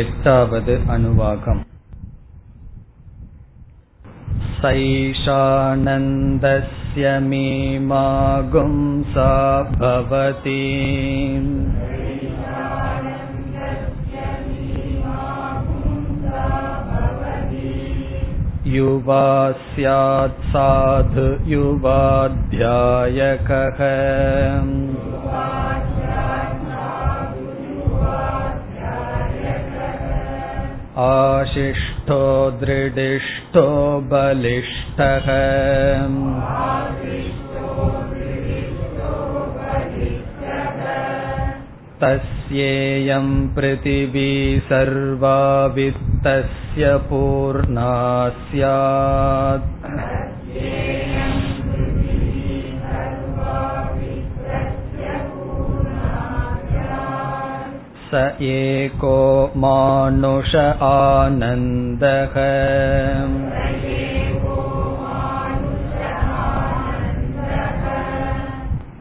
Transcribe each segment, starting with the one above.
எட்டாவது அனுவாகம். சைஷானந்தஸ்ய மீமாகும் சாபவதி யுவா ஸ்யாத் சாது யுவாத்யாயகஹ. ஆஷிஷ்டோ த்ரிடிஷ்டோ பலிஷ்டஹ. தஸ்யேயம் ப்ரிதிவி சர்வா வித்தஸ்ய பூர்ணா ஸ்யாத். ச ஏகோ மானுஷ ஆனந்தஹ.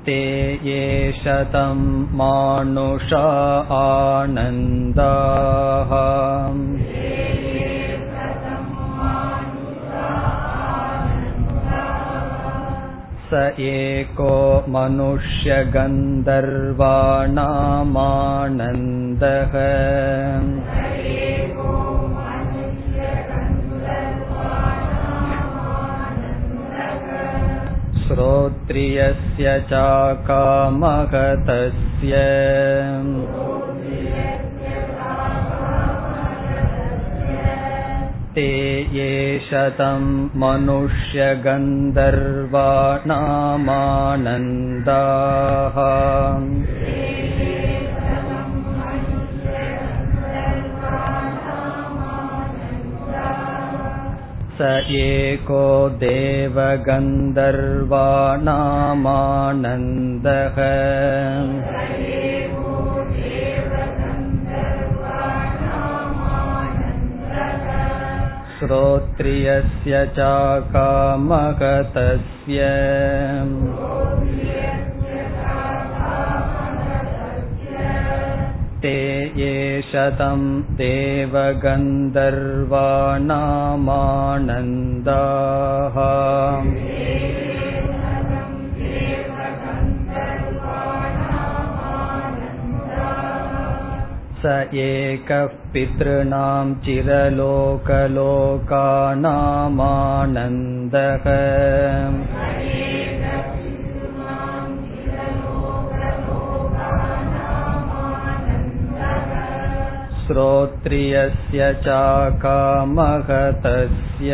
தே யே ஷதம் மானுஷ ஆனந்தாஹ. ச ஏகோ மனுஷ்ய கந்தர்வாணாம் ஆனந்தஹ. ஸ்ரோத்ரியஸ்ய சாகாமகதஸ்ய தே யே ஷதம் மனுஷ்ய கந்தர்வாணாம் ஆனந்தாஹ. ச ஏகோ தேவ கந்தர்வாணாம் ஆனந்தஹ. ஸ்ரோத்ரியஸ்ய சாகாமகதஸ்ய தே யே ஷதம் தேவ கந்தர்வாணாம் ஆனந்தாஹ. ச ஏகஃ பித்ருணாம் சிரலோக லோகானாம் ஆனந்தஹ. ஸ்ரோத்ரியஸ்ய சாகாமகதஸ்ய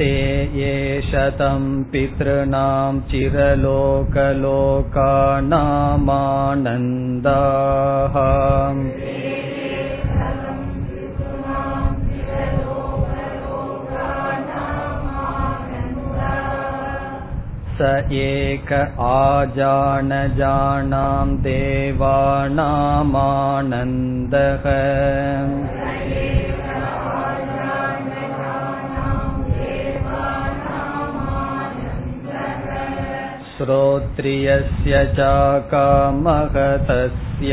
தே யே ஷதம் பித்ருணாம் சிரலோக லோகானாம் ஆனந்தாஹ. ச ஏக ஆஜானஜானாம் தேவானாம் ஆனந்தஹ. ஸ்ரோத்ரியஸ்ய சாகாமகதஸ்ய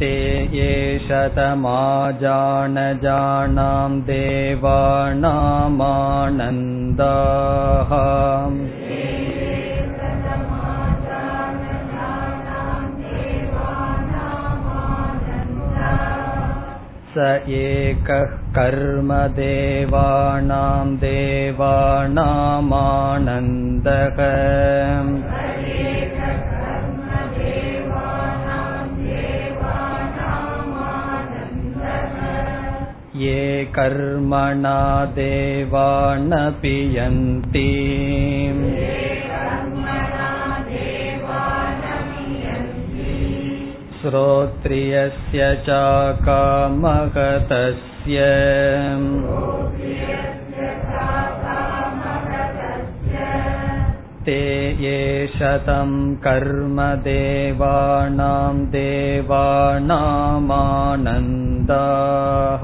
தே யே ஷதம் ஆஜானஜானாம் தேவானாம் ஆனந்தாஹ. ச ஏகஃ கர்ம தேவானாம் தேவானாம் ஆனந்தஹ. யே கர்மணா தேவான பியந்தி ஸ்ரோத்ரியஸ்ய சாகாமகதஸ்ய தே யே ஷதம் கர்ம தேவானாம் தேவானாம் ஆனந்தாஹ.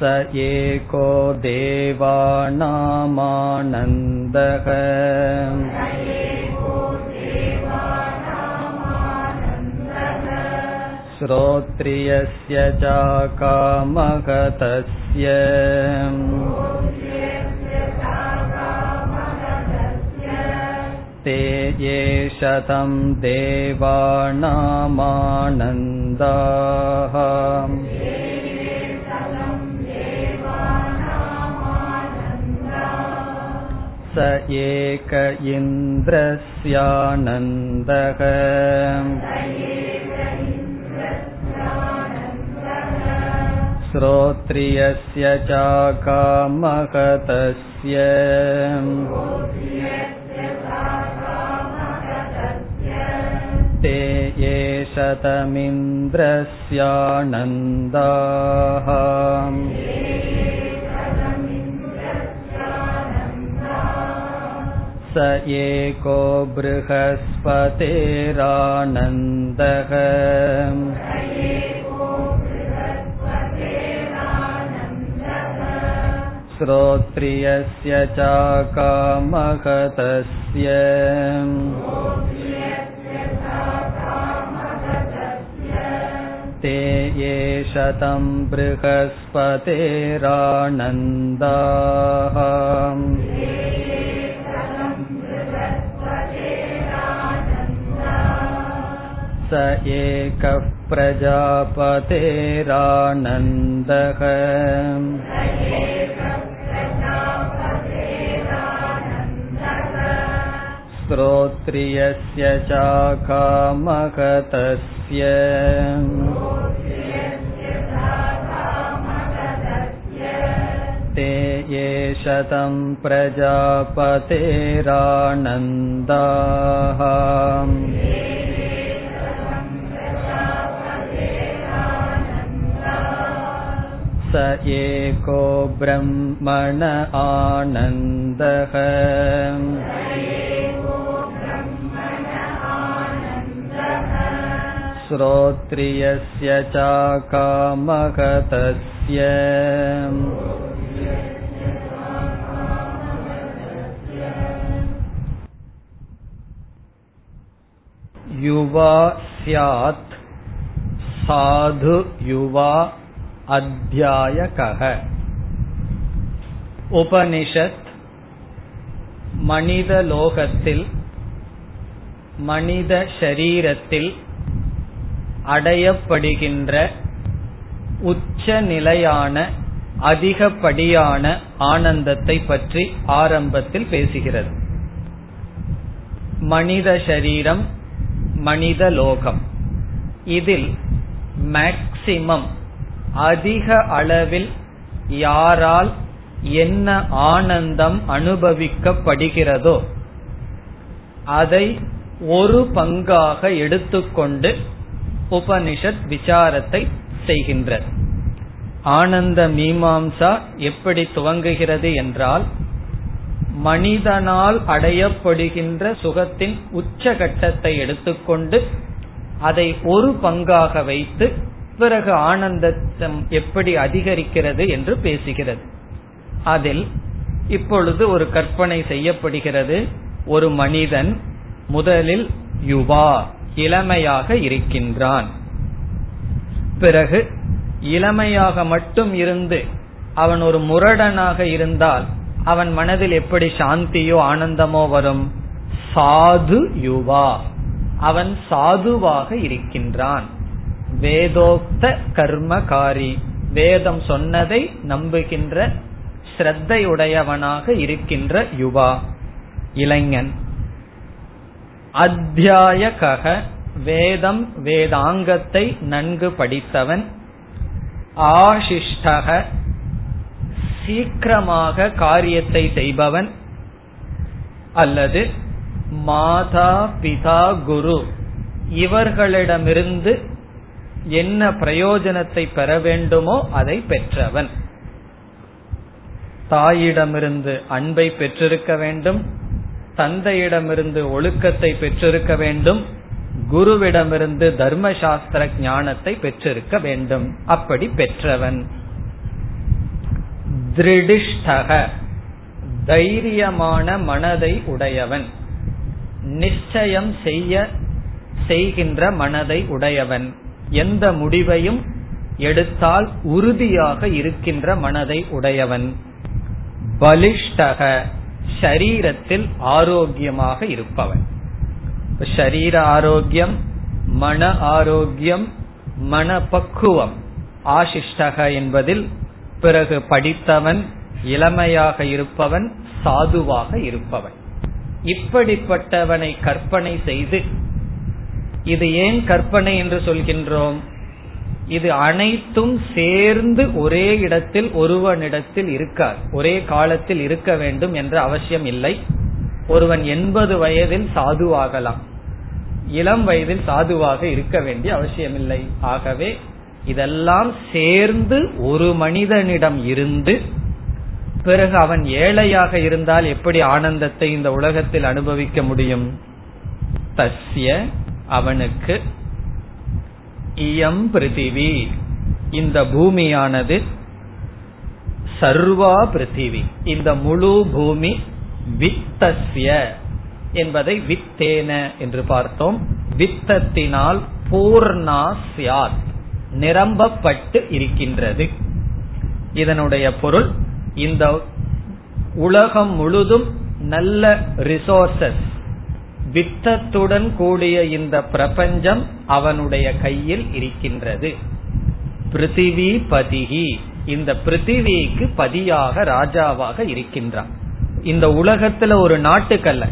ஸ ஏகோ தேவானாமானந்தஹ ஸ்ரோத்ரியஸ்ய ஜாகாமகதஸ்ய தே ஏஷதம் தேவானாமானந்தாஹ ஸ ஏக இந்திரஸ்யானந்தஹ ஸ்ரோத்ரியஸ்ய சாகாமகதஸ்ய தே ஏஷதமிந்திரஸ்யானந்தாஹ ஸ ஏகோ ப்ருஹஸ்பதேரானந்தஹ ஸ்ரோத்ரியஸ்ய சாகாமகதஸ்ய தே ஏஷதம் ப்ருஹஸ்பதேரானந்தாஹ ஸ ஏகப் பிரஜாபதேரானந்தஹ ஸ்ரோத்ரியஸ்ய சாகாமகதஸ்ய தே ஏஷதம் பிரஜாபதேரானந்தாஹ ஸ ஏகோ ப்ரஹ்மண ஆனந்தஹ ஸ்ரோத்ரியஸ்ய சாகாமகதஸ்ய யுவா ஸ்யாத் சாது யுவா அத்தியாயகஹ. உபனிஷத் மனித லோகத்தில் மனித ஷரீரத்தில் அடையப்படுகின்ற உச்ச நிலையான அதிகப்படியான ஆனந்தத்தை பற்றி ஆரம்பத்தில் பேசுகிறது. மனித ஷரீரம், மனித லோகம், இதில் மேக்சிமம் அதிக அளவில் யாரால் என்ன ஆனந்தம் அனுபவிக்கப்படுகிறதோ அதை ஒரு பங்காக எடுத்துக்கொண்டு உபனிஷத் விசாரத்தை செய்கின்றது. ஆனந்த மீமாம்சா எப்படி துவங்குகிறது என்றால், மனிதனால் அடையப்படுகின்ற சுகத்தின் உச்சகட்டத்தை எடுத்துக்கொண்டு அதை ஒரு பங்காக வைத்து பிறகு ஆனந்தம் எப்படி அதிகரிக்கிறது என்று பேசுகிறது. அதில் இப்பொழுது ஒரு கற்பனை செய்யப்படுகிறது. ஒரு மனிதன் முதலில் யுவா, இளமையாக இருக்கின்றான். பிறகு இளமையாக மட்டும் இருந்து அவன் ஒரு முரடனாக இருந்தால் அவன் மனதில் எப்படி சாந்தியோ ஆனந்தமோ வரும்? சாது யுவா, அவன் சாதுவாக இருக்கின்றான். வேதோக்த கர்மகாரி, வேதம் சொன்னதை நம்புகின்ற ஸ்ரத்தையுடையவனாக இருக்கின்ற யுவா, இளைஞன். அத்தியாயக, வேதம் வேதாங்கத்தை நன்கு படித்தவன். ஆஷிஷ்டக, சீக்கிரமாக காரியத்தை செய்பவன். அல்லது மாதா பிதா குரு இவர்களிடமிருந்து என்ன பிரயோஜனத்தை பெற வேண்டுமோ அதை பெற்றவன். தாயிடமிருந்து அன்பை பெற்றிருக்க வேண்டும், தந்தையிடமிருந்து ஒழுக்கத்தை பெற்றிருக்க வேண்டும், குருவிடமிருந்து தர்ம சாஸ்திர ஞானத்தை பெற்றிருக்க வேண்டும். அப்படி பெற்றவன். திருடிஷ்டக தைரியமான மனதை உடையவன், நிச்சயம் செய்கின்ற மனதை உடையவன், எந்த முடிவையும் எடுத்தால் உறுதியாக இருக்கின்ற மனதை உடையவன். பலிஷ்டக ஷரீரத்தில் ஆரோக்கியமாக இருப்பவன். ஷரீர ஆரோக்கியம், மன ஆரோக்கியம், மனப்பக்குவம். ஆசிஷ்டக என்பதில் பிறகு படித்தவன், இளமையாக இருப்பவன், சாதுவாக இருப்பவன். இப்படிப்பட்டவனை கற்பனை செய்து, இது ஏன் கற்பனை என்று சொல்கின்றோம்? இது அனைத்தும் சேர்ந்து ஒரே இடத்தில் ஒருவனிடத்தில் இருக்கார், ஒரே காலத்தில் இருக்க வேண்டும் என்ற அவசியம் இல்லை. ஒருவன் 80 வயதில் சாதுவாகலாம், இளம் வயதில் சாதுவாக இருக்க வேண்டிய அவசியம் இல்லை. ஆகவே இதெல்லாம் சேர்ந்து ஒரு மனிதனிடம் இருந்து, பிறகு அவன் ஏழையாக இருந்தால் எப்படி ஆனந்தத்தை இந்த உலகத்தில் அனுபவிக்க முடியும்? தஸ்ய அவனுக்கு இயம் பிருத்திவி, இந்த பூமியானது, சர்வா பிருத்திவி, இந்த முழு பூமி, வித்தஸ்ய என்பதை வித்தேன என்று பார்த்தோம். வித்தத்தினால் பூர்ணா ஸ்யாத், நிரம்பப்பட்டு இருக்கின்றது. இதனுடைய பொருள், இந்த உலகம் முழுதும் நல்ல ரிசோர்சஸ், வித்தத்துடன் கூடிய இந்த பிரபஞ்சம் அவனுடைய கையில் இருக்கின்றது. பிருத்திவி பதிகி, இந்த பிருத்திவிக்கு பதியாக ராஜாவாக இருக்கின்றான். இந்த உலகத்துல ஒரு நாட்டுக்கல்ல,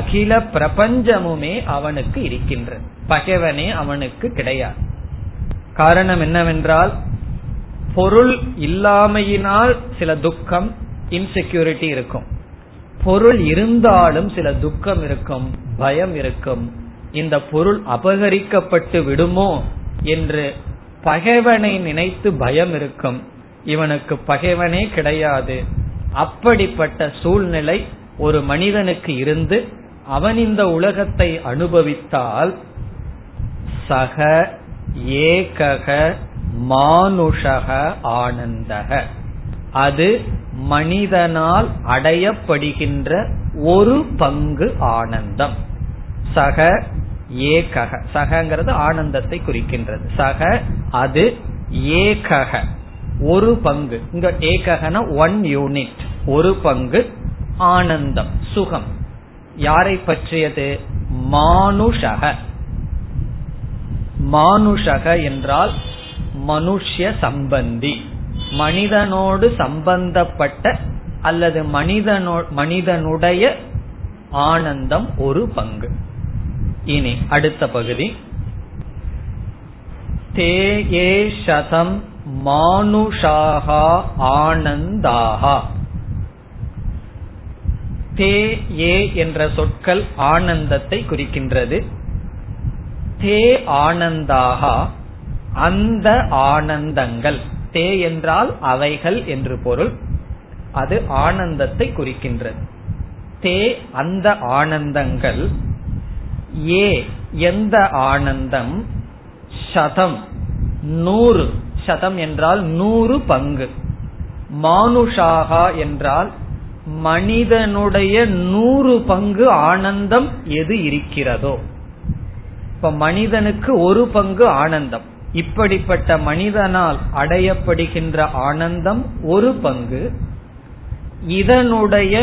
அகில பிரபஞ்சமுமே அவனுக்கு இருக்கின்றது. பகைவனே அவனுக்கு கிடையாது. காரணம் என்னவென்றால், பொருள் இல்லாமையினால் சில துக்கம், இன்செக்யூரிட்டி இருக்கும். பொருள் இருந்தாலும் சில துக்கம் இருக்கும், பயம் இருக்கும். இந்த பொருள் அபகரிக்கப்பட்டு விடுமோ என்று பகைவனை நினைத்து பயம் இருக்கும். இவனுக்கு பகைவனே கிடையாது. அப்படிப்பட்ட சூழ்நிலை ஒரு மனிதனுக்கு இருந்து அவன் இந்த உலகத்தை அனுபவித்தால், சக ஏகக மானுஷக ஆனந்தக, அது மனிதனால் அடையப்படுகின்ற ஒரு பங்கு ஆனந்தம். சக ஏகக, சகங்கிறது ஆனந்தத்தை குறிக்கின்றது. சக அது, ஏகக ஒரு பங்கு, இங்க ஏககன ஒன் யூனிட், ஒரு பங்கு ஆனந்தம், சுகம். யாரை பற்றியது? மானுஷக. மானுஷக என்றால் மனுஷ்ய சம்பந்தி, மனிதனோடு சம்பந்தப்பட்ட அல்லது மனிதனுடைய ஆனந்தம் ஒரு பங்கு. இனி அடுத்த பகுதி, தேயே சதம் மானுஷாஹா ஆனந்தாஹா. தேயே என்ற சொற்கள் ஆனந்தத்தை குறிக்கின்றது. தே ஆனந்தாஹா, அந்த ஆனந்தங்கள், தே என்றால் அவைகள் என்று பொருள், அது ஆனந்தத்தை குறிக்கின்றது. தே அந்த ஆனந்தங்கள், ஏ எந்த ஆனந்தம், சதம் 100, சதம் என்றால் 100 பங்கு, மானுஷாகா என்றால் மனிதனுடைய 100 பங்கு ஆனந்தம் எது இருக்கிறதோ. இப்ப மனிதனுக்கு ஒரு பங்கு ஆனந்தம், இப்படிப்பட்ட மனிதனால் அடையப்படுகின்ற ஆனந்தம் ஒரு பங்கு. இதனுடைய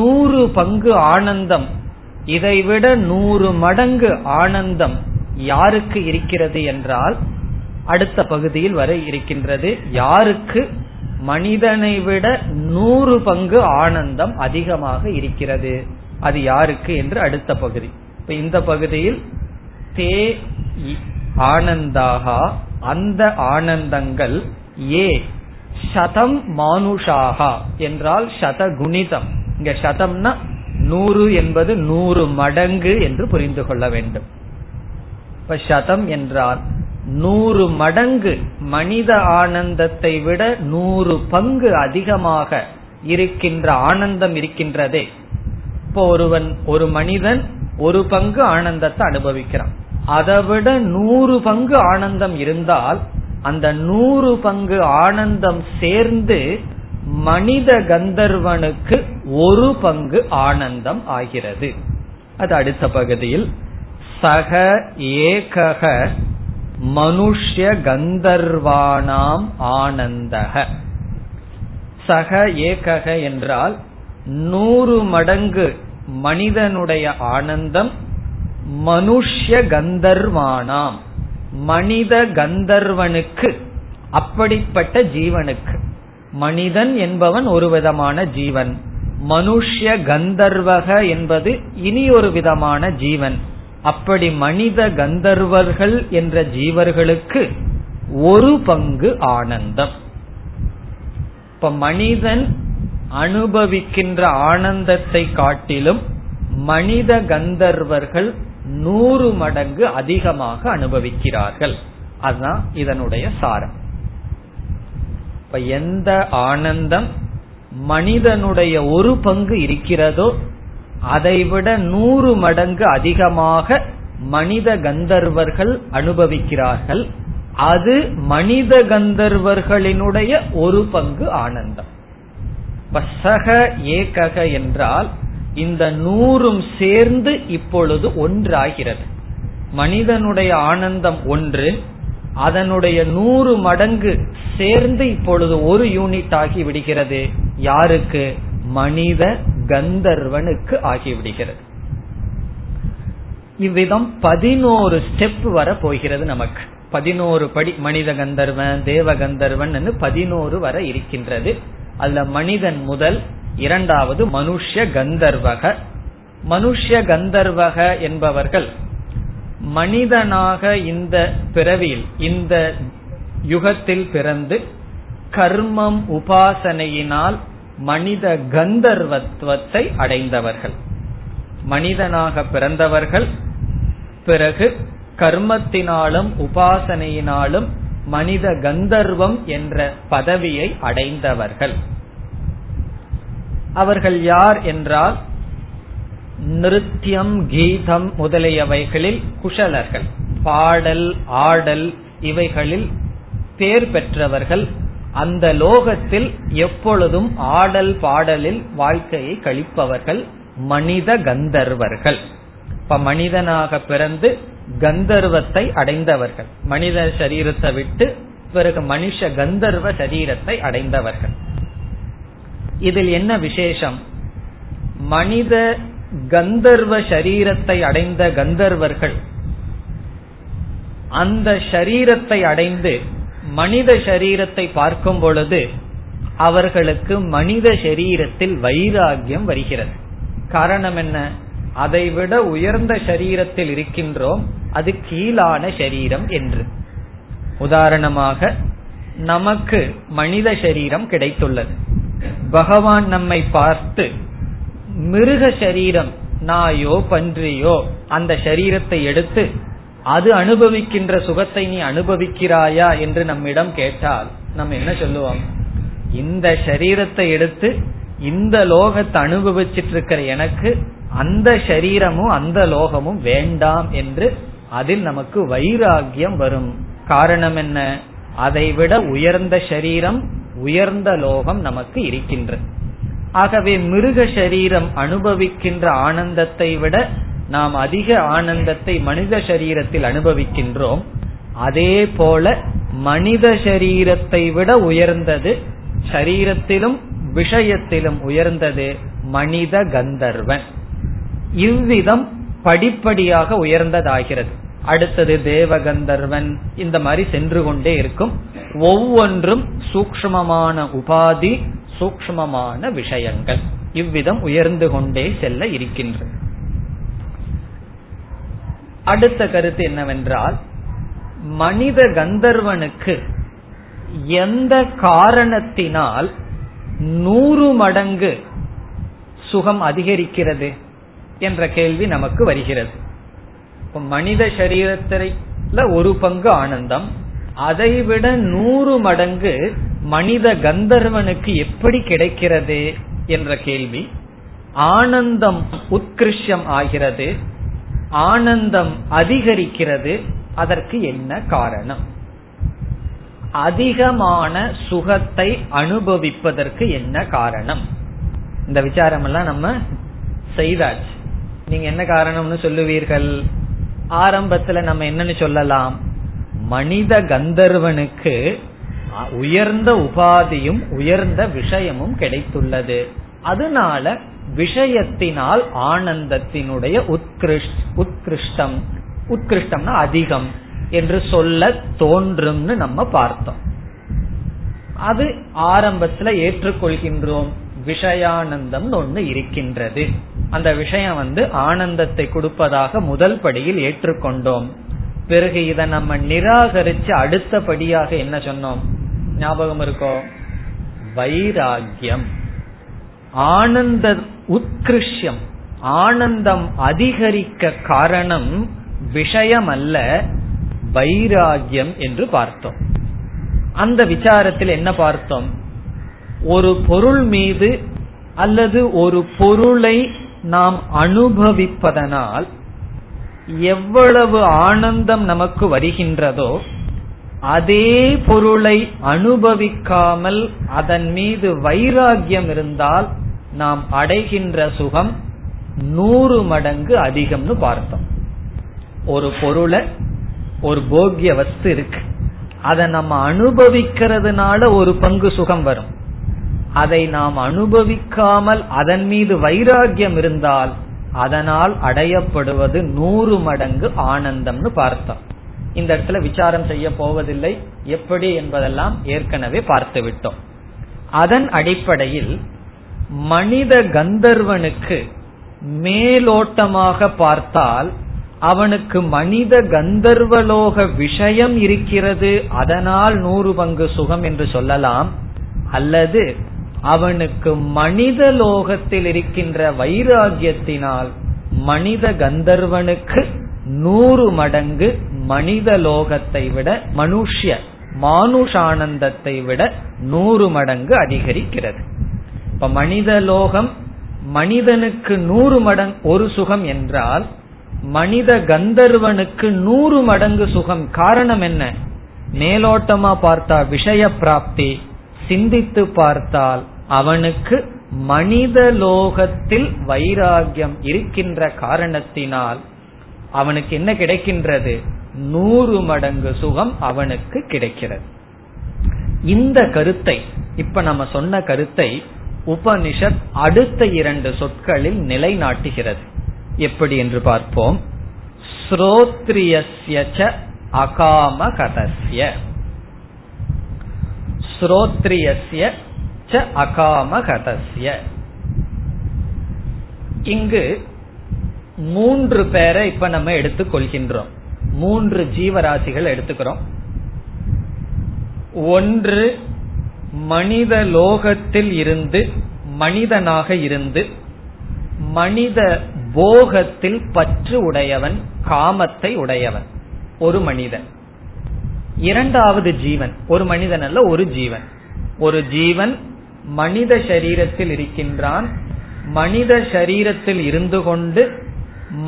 100 பங்கு ஆனந்தம், இதைவிட 100 மடங்கு ஆனந்தம் யாருக்கு இருக்கிறது என்றால், அடுத்த பகுதியில் வரை இருக்கின்றது. யாருக்கு? மனிதனை விட 100 பங்கு ஆனந்தம் அதிகமாக இருக்கிறது, அது யாருக்கு என்று அடுத்த பகுதி. இப்ப இந்த பகுதியில் தே ஆனந்தாகா, அந்த ஆனந்தங்கள், ஏ சதம் மானுஷாகா என்றால் சதகுணிதம். இங்க சதம்னா 100 என்பது 100 மடங்கு என்று புரிந்து கொள்ள வேண்டும். இப்ப சதம் என்றால் 100 மடங்கு, மனித ஆனந்தத்தை விட 100 பங்கு அதிகமாக இருக்கின்ற ஆனந்தம் இருக்கின்றதே. இப்போ ஒருவன், ஒரு மனிதன் ஒரு பங்கு ஆனந்தத்தை அனுபவிக்கிறான், அதைவிட 100 பங்கு ஆனந்தம் இருந்தால், அந்த 100 பங்கு ஆனந்தம் சேர்ந்து மனித கந்தர்வனுக்கு ஒரு பங்கு ஆனந்தம் ஆகிறது. அது அடுத்த பகுதியில். சக ஏகக மனுஷ்ய கந்தர்வானாம் ஆனந்தக. சக ஏகக என்றால் 100 மடங்கு மனிதனுடைய ஆனந்தம் மனுஷ்ய கந்தர்வானாம், மனித கந்தர்வனுக்கு, அப்படிப்பட்ட ஜீவனுக்கு. மனிதன் என்பவன் ஒரு விதமான ஜீவன், மனுஷ்ய கந்தர்வக என்பது இனி ஒரு விதமான ஜீவன். அப்படி மனித கந்தர்வர்கள் என்ற ஜீவர்களுக்கு ஒரு பங்கு ஆனந்தம். இப்ப மனிதன் அனுபவிக்கின்ற ஆனந்தத்தை காட்டிலும் மனித கந்தர்வர்கள் 100 மடங்கு அதிகமாக அனுபவிக்கிறார்கள். அதுதான் இதனுடைய சாரம். இப்ப எந்த ஆனந்தம் மனிதனுடைய ஒரு பங்கு இருக்கிறதோ அதைவிட 100 மடங்கு அதிகமாக மனித கந்தர்வர்கள் அனுபவிக்கிறார்கள். அது மனித கந்தர்வர்களினுடைய ஒரு பங்கு ஆனந்தம். சக ஏகக என்றால் இந்த 100 சேர்ந்து இப்பொழுது ஒன்றாகிறது. மனிதனுடைய ஆனந்தம் ஒன்று, அதனுடைய 100 மடங்கு சேர்ந்து இப்பொழுது ஒரு யூனிட் ஆகி விடுகிறது. யாருக்கு? மனித கந்தர்வனுக்கு ஆகிவிடுகிறது. இவ்விதம் 11 ஸ்டெப் வர போகிறது. நமக்கு 11 படி. மனித கந்தர்வன், தேவ கந்தர்வன் என்று 11 வர இருக்கின்றது. அல்ல, மனிதன் முதல், இரண்டாவது மனுஷ்ய கந்தர்வக. மனுஷ்ய கந்தர்வக என்பவர்கள் மனிதனாக இந்த பிறவியில், இந்த யுகத்தில் பிறந்து கர்மம் உபாசனையினால் மனித கந்தர்வத்துவத்தை அடைந்தவர்கள். மனிதனாக பிறந்தவர்கள், பிறகு கர்மத்தினாலும் உபாசனையினாலும் மனித கந்தர்வம் என்ற பதவியை அடைந்தவர்கள். அவர்கள் யார் என்றால் நிருத்யம், கீதம் முதலியவைகளில் குஷலர்கள், பாடல் ஆடல் இவைகளில் பேர் பெற்றவர்கள். அந்த லோகத்தில் எப்பொழுதும் ஆடல் பாடலில் வாழ்க்கையை கழிப்பவர்கள் மனித கந்தர்வர்கள். இப்ப மனிதனாக பிறந்து கந்தர்வத்தை அடைந்தவர்கள், மனித சரீரத்தை விட்டு பிறகு மனுஷ கந்தர்வ சரீரத்தை அடைந்தவர்கள். இதில் என்ன விசேஷம்? மனித கந்தர்வ சரீரத்தை அடைந்த கந்தர்வர்கள் அந்த சரீரத்தை அடைந்து மனித சரீரத்தை பார்க்கும் பொழுது அவர்களுக்கு மனித சரீரத்தில் வைராகியம் வருகிறது. காரணம் என்ன? அதை விட உயர்ந்த சரீரத்தில் இருக்கின்றோம், அது கீழான சரீரம் என்று. உதாரணமாக நமக்கு மனித சரீரம் கிடைத்துள்ளது. பகவான் நம்மை பார்த்து மிருக சரீரம், நாயோ பன்றியோ அந்த சரீரத்தை எடுத்து அது அனுபவிக்கின்ற சுகத்தை நீ அனுபவிக்கிறாயா என்று நம்மிடம் கேட்டால் நம்ம என்ன சொல்லுவோம்? இந்த சரீரத்தை எடுத்து இந்த லோகத்தை அனுபவிச்சிட்டு இருக்கிற எனக்கு அந்த சரீரமும் அந்த லோகமும் வேண்டாம் என்று அதில் நமக்கு வைராகியம் வரும். காரணம் என்ன? அதைவிட உயர்ந்த சரீரம், உயர்ந்த லோகம் நமக்கு இருக்கின்றது. ஆகவே மிருக சரீரம் அனுபவிக்கின்ற ஆனந்தத்தை விட நாம் அதிக ஆனந்தத்தை மனித சரீரத்தில் அனுபவிக்கின்றோம். அதே போல மனித சரீரத்தை விட உயர்ந்தது, சரீரத்திலும் விஷயத்திலும் உயர்ந்தது மனித கந்தர்வன். இவ்விதம் படிப்படியாக உயர்ந்ததாகிறது. அடுத்தது தேவ கந்தர்வன், இந்த மாதிரி சென்று கொண்டே இருக்கும். ஒவ்வொன்றும் சூக்ஷ்மமான உபாதி, சூக்ஷ்மமான விஷயங்கள். இவ்விதம் உயர்ந்து கொண்டே செல்ல இருக்கின்றது. அடுத்த கருத்து என்னவென்றால், மனித கந்தர்வனுக்கு எந்த காரணத்தினால் 100 மடங்கு சுகம் அதிகரிக்கிறது என்ற கேள்வி நமக்கு வருகிறது. மனித சரீரத்தில ஒரு பங்கு ஆனந்தம், அதைவிட 100 மடங்கு மனித கந்தர்வனுக்கு எப்படி கிடைக்கிறது என்ற கேள்வி. ஆனந்தம் உத்கிருஷ்டம் ஆகிறது, ஆனந்தம் அதிகரிக்கிறது, அதற்கு என்ன காரணம்? அதிகமான சுகத்தை அனுபவிப்பதற்கு என்ன காரணம்? இந்த விசாரம் எல்லாம் நம்ம செய்தாச்சு. நீங்க என்ன காரணம்னு சொல்லுவீர்கள்? ஆரம்பத்துல நம்ம என்னன்னு சொல்லலாம், மனித கந்தர்வனுக்கு உயர்ந்த உபாதியும் உயர்ந்த விஷயமும் கிடைத்துள்ளது, அதனால விஷயத்தினால் ஆனந்தத்தினுடைய உத்கிருஷ்டம், உத்கிருஷ்டம்னா அதிகம் என்று சொல்ல தோன்றும்னு நம்ம பார்த்தோம். அது ஆரம்பத்துல ஏற்றுக்கொள்கின்றோம், விஷயானந்தம் ஒண்ணு இருக்கின்றது, அந்த விஷயம் ஆனந்தத்தை கொடுப்பதாக முதல் படியில் ஏற்றுக்கொண்டோம். பிறகு இதை நம்ம நிராகரிச்சு அடுத்தபடியாக என்ன சொன்னோம் ஞாபகம் இருக்கோ? வைராகியம். ஆனந்த உத்கிருஷ்யம், ஆனந்தம் அதிகரிக்க காரணம் விஷயம் அல்ல, வைராகியம் என்று பார்த்தோம். அந்த விசாரத்தில் என்ன பார்த்தோம்? ஒரு பொருள் மீது அல்லது ஒரு பொருளை நாம் அனுபவிப்பதனால் எவ்வளவு ஆனந்தம் நமக்கு வருகின்றதோ அதே பொருளை அனுபவிக்காமல் அதன் மீது வைராகியம் இருந்தால் நாம் அடைகின்ற சுகம் 100 மடங்கு அதிகம்னு பார்த்தோம். ஒரு பொருளை, ஒரு போகிய வஸ்து இருக்கு, அதை நம்ம அனுபவிக்கிறதுனால ஒரு பங்கு சுகம் வரும். அதை நாம் அனுபவிக்காமல் அதன் மீது வைராகியம் இருந்தால் அதனால் அடையப்படுவது 100 மடங்கு ஆனந்தம்னு பார்த்தோம். இந்த இடத்துல விசாரம் செய்ய போவதில்லை, எப்படி என்பதெல்லாம் ஏற்கனவே பார்த்து விட்டோம். அதன் அடிப்படையில் மனித கந்தர்வனுக்கு மேலோட்டமாக பார்த்தால் அவனுக்கு மனித கந்தர்வலோக விஷயம் இருக்கிறது, அதனால் 100 பங்கு சுகம் என்று சொல்லலாம். அல்லது அவனுக்கு மனித லோகத்தில் இருக்கின்ற வைராகியத்தினால் மனித கந்தர்வனுக்கு 100 மடங்கு மனித லோகத்தை விட, மானுஷானந்தத்தை விட 100 மடங்கு அதிகரிக்கிறது. இப்ப மனித லோகம் மனிதனுக்கு 100 மடங்கு ஒரு சுகம் என்றால் மனித கந்தர்வனுக்கு 100 மடங்கு சுகம். காரணம் என்ன? மேலோட்டமா பார்த்தா விஷய பிராப்தி, சிந்தித்து பார்த்தால் அவனுக்கு மனித லோகத்தில் வைராகியம் இருக்கின்ற காரணத்தினால் அவனுக்கு என்ன கிடைக்கின்றது? 100 மடங்கு சுகம் அவனுக்கு கிடைக்கிறது. இந்த கருத்தை, இப்ப நம்ம சொன்ன கருத்தை உபனிஷத் அடுத்த 2 சொற்களில் நிலைநாட்டுகிறது. எப்படி என்று பார்ப்போம். ஸ்ரோத்ரியஸ்ய ச அகாமகதஸ்ய. ஸ்ரோத்ரியஸ்ய ச அகாமகதஸ்ய. இங்கு 3 பேரை இப்ப நம்ம எடுத்துக்கொள்கின்றோம், 3 ஜீவராசிகள் எடுத்துக்கிறோம். ஒன்று மனித லோகத்தில் இருந்து, மனிதனாக இருந்து மனித போகத்தில் பற்று உடையவன், காமத்தை உடையவன் ஒரு மனிதன். இரண்டாவது ஜீவன், ஒரு மனிதன் அல்ல, ஒரு ஜீவன். ஒரு ஜீவன் மனித சரீரத்தில் இருக்கின்றான், மனித சரீரத்தில் இருந்து கொண்டு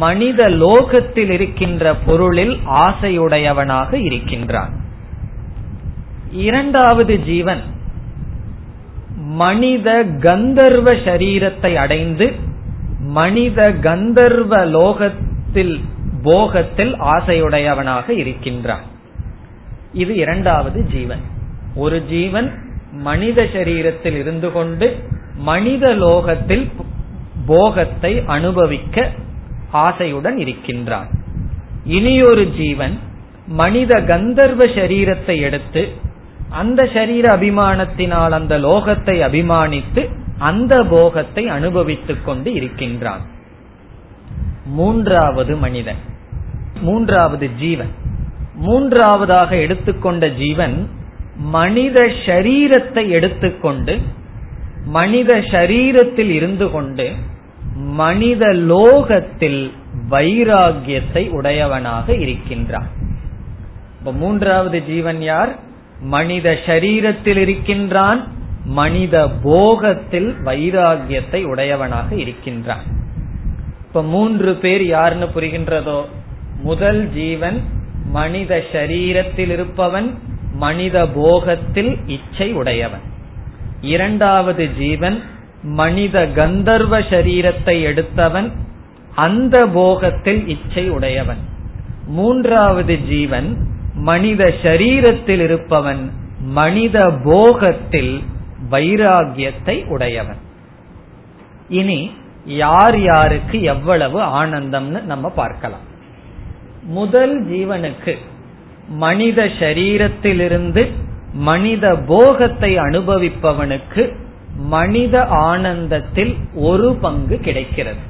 மனித லோகத்தில் இருக்கின்ற பொருளில் ஆசையுடையவனாக இருக்கின்றான். இரண்டாவது ஜீவன் மனித கந்தர்வ சரீரத்தை அடைந்து மனித கந்தர்வ லோகத்தில் போகத்தில் ஆசையுடையவனாக இருக்கின்றான். இது இரண்டாவது ஜீவன். ஒரு ஜீவன் மனித சரீரத்தில் இருந்து கொண்டு மனித லோகத்தில் போகத்தை அனுபவிக்க ஆசையுடன் இருக்கின்றான். இனியொரு ஜீவன் மனித கந்தர்வ சரீரத்தை எடுத்து அந்த சரீர அபிமானத்தினால் அந்த லோகத்தை அபிமானித்து அந்த போகத்தை அனுபவித்துக் கொண்டு இருக்கின்றான். மூன்றாவது மனிதன், மூன்றாவது ஜீவன், மூன்றாவதாக எடுத்துக்கொண்ட ஜீவன் மனித ஷரீரத்தை எடுத்துக்கொண்டு மனித ஷரீரத்தில் இருந்து கொண்டு மனித லோகத்தில் வைராகியத்தை உடையவனாக இருக்கின்றான். இப்ப மூன்றாவது ஜீவன் யார்? மனித ஷரீரத்தில் இருக்கின்றான், மனித போகத்தில் வைராகியத்தை உடையவனாக இருக்கின்றான். இப்ப 3 பேர் யாருன்னு புரிகின்றதோ? முதல் ஜீவன் மனித ஷரீரத்தில் இருப்பவன், மனித போகத்தில் இச்சை உடையவன். இரண்டாவது ஜீவன் மனித கந்தர்வ சரீரத்தை எடுத்தவன், அந்த போகத்தில் இச்சை உடையவன். மூன்றாவது ஜீவன் மனித சரீரத்தில் இருப்பவன், மனித போகத்தில் வைராகியத்தை உடையவன். இனி யார் யாருக்கு எவ்வளவு ஆனந்தம்னு நம்ம பார்க்கலாம். முதல் ஜீவனுக்கு மனித சரீரத்திலிருந்து மனித போகத்தை அனுபவிப்பவனுக்கு மனித ஆனந்தத்தில் ஒரு பங்கு கிடைக்கிறது.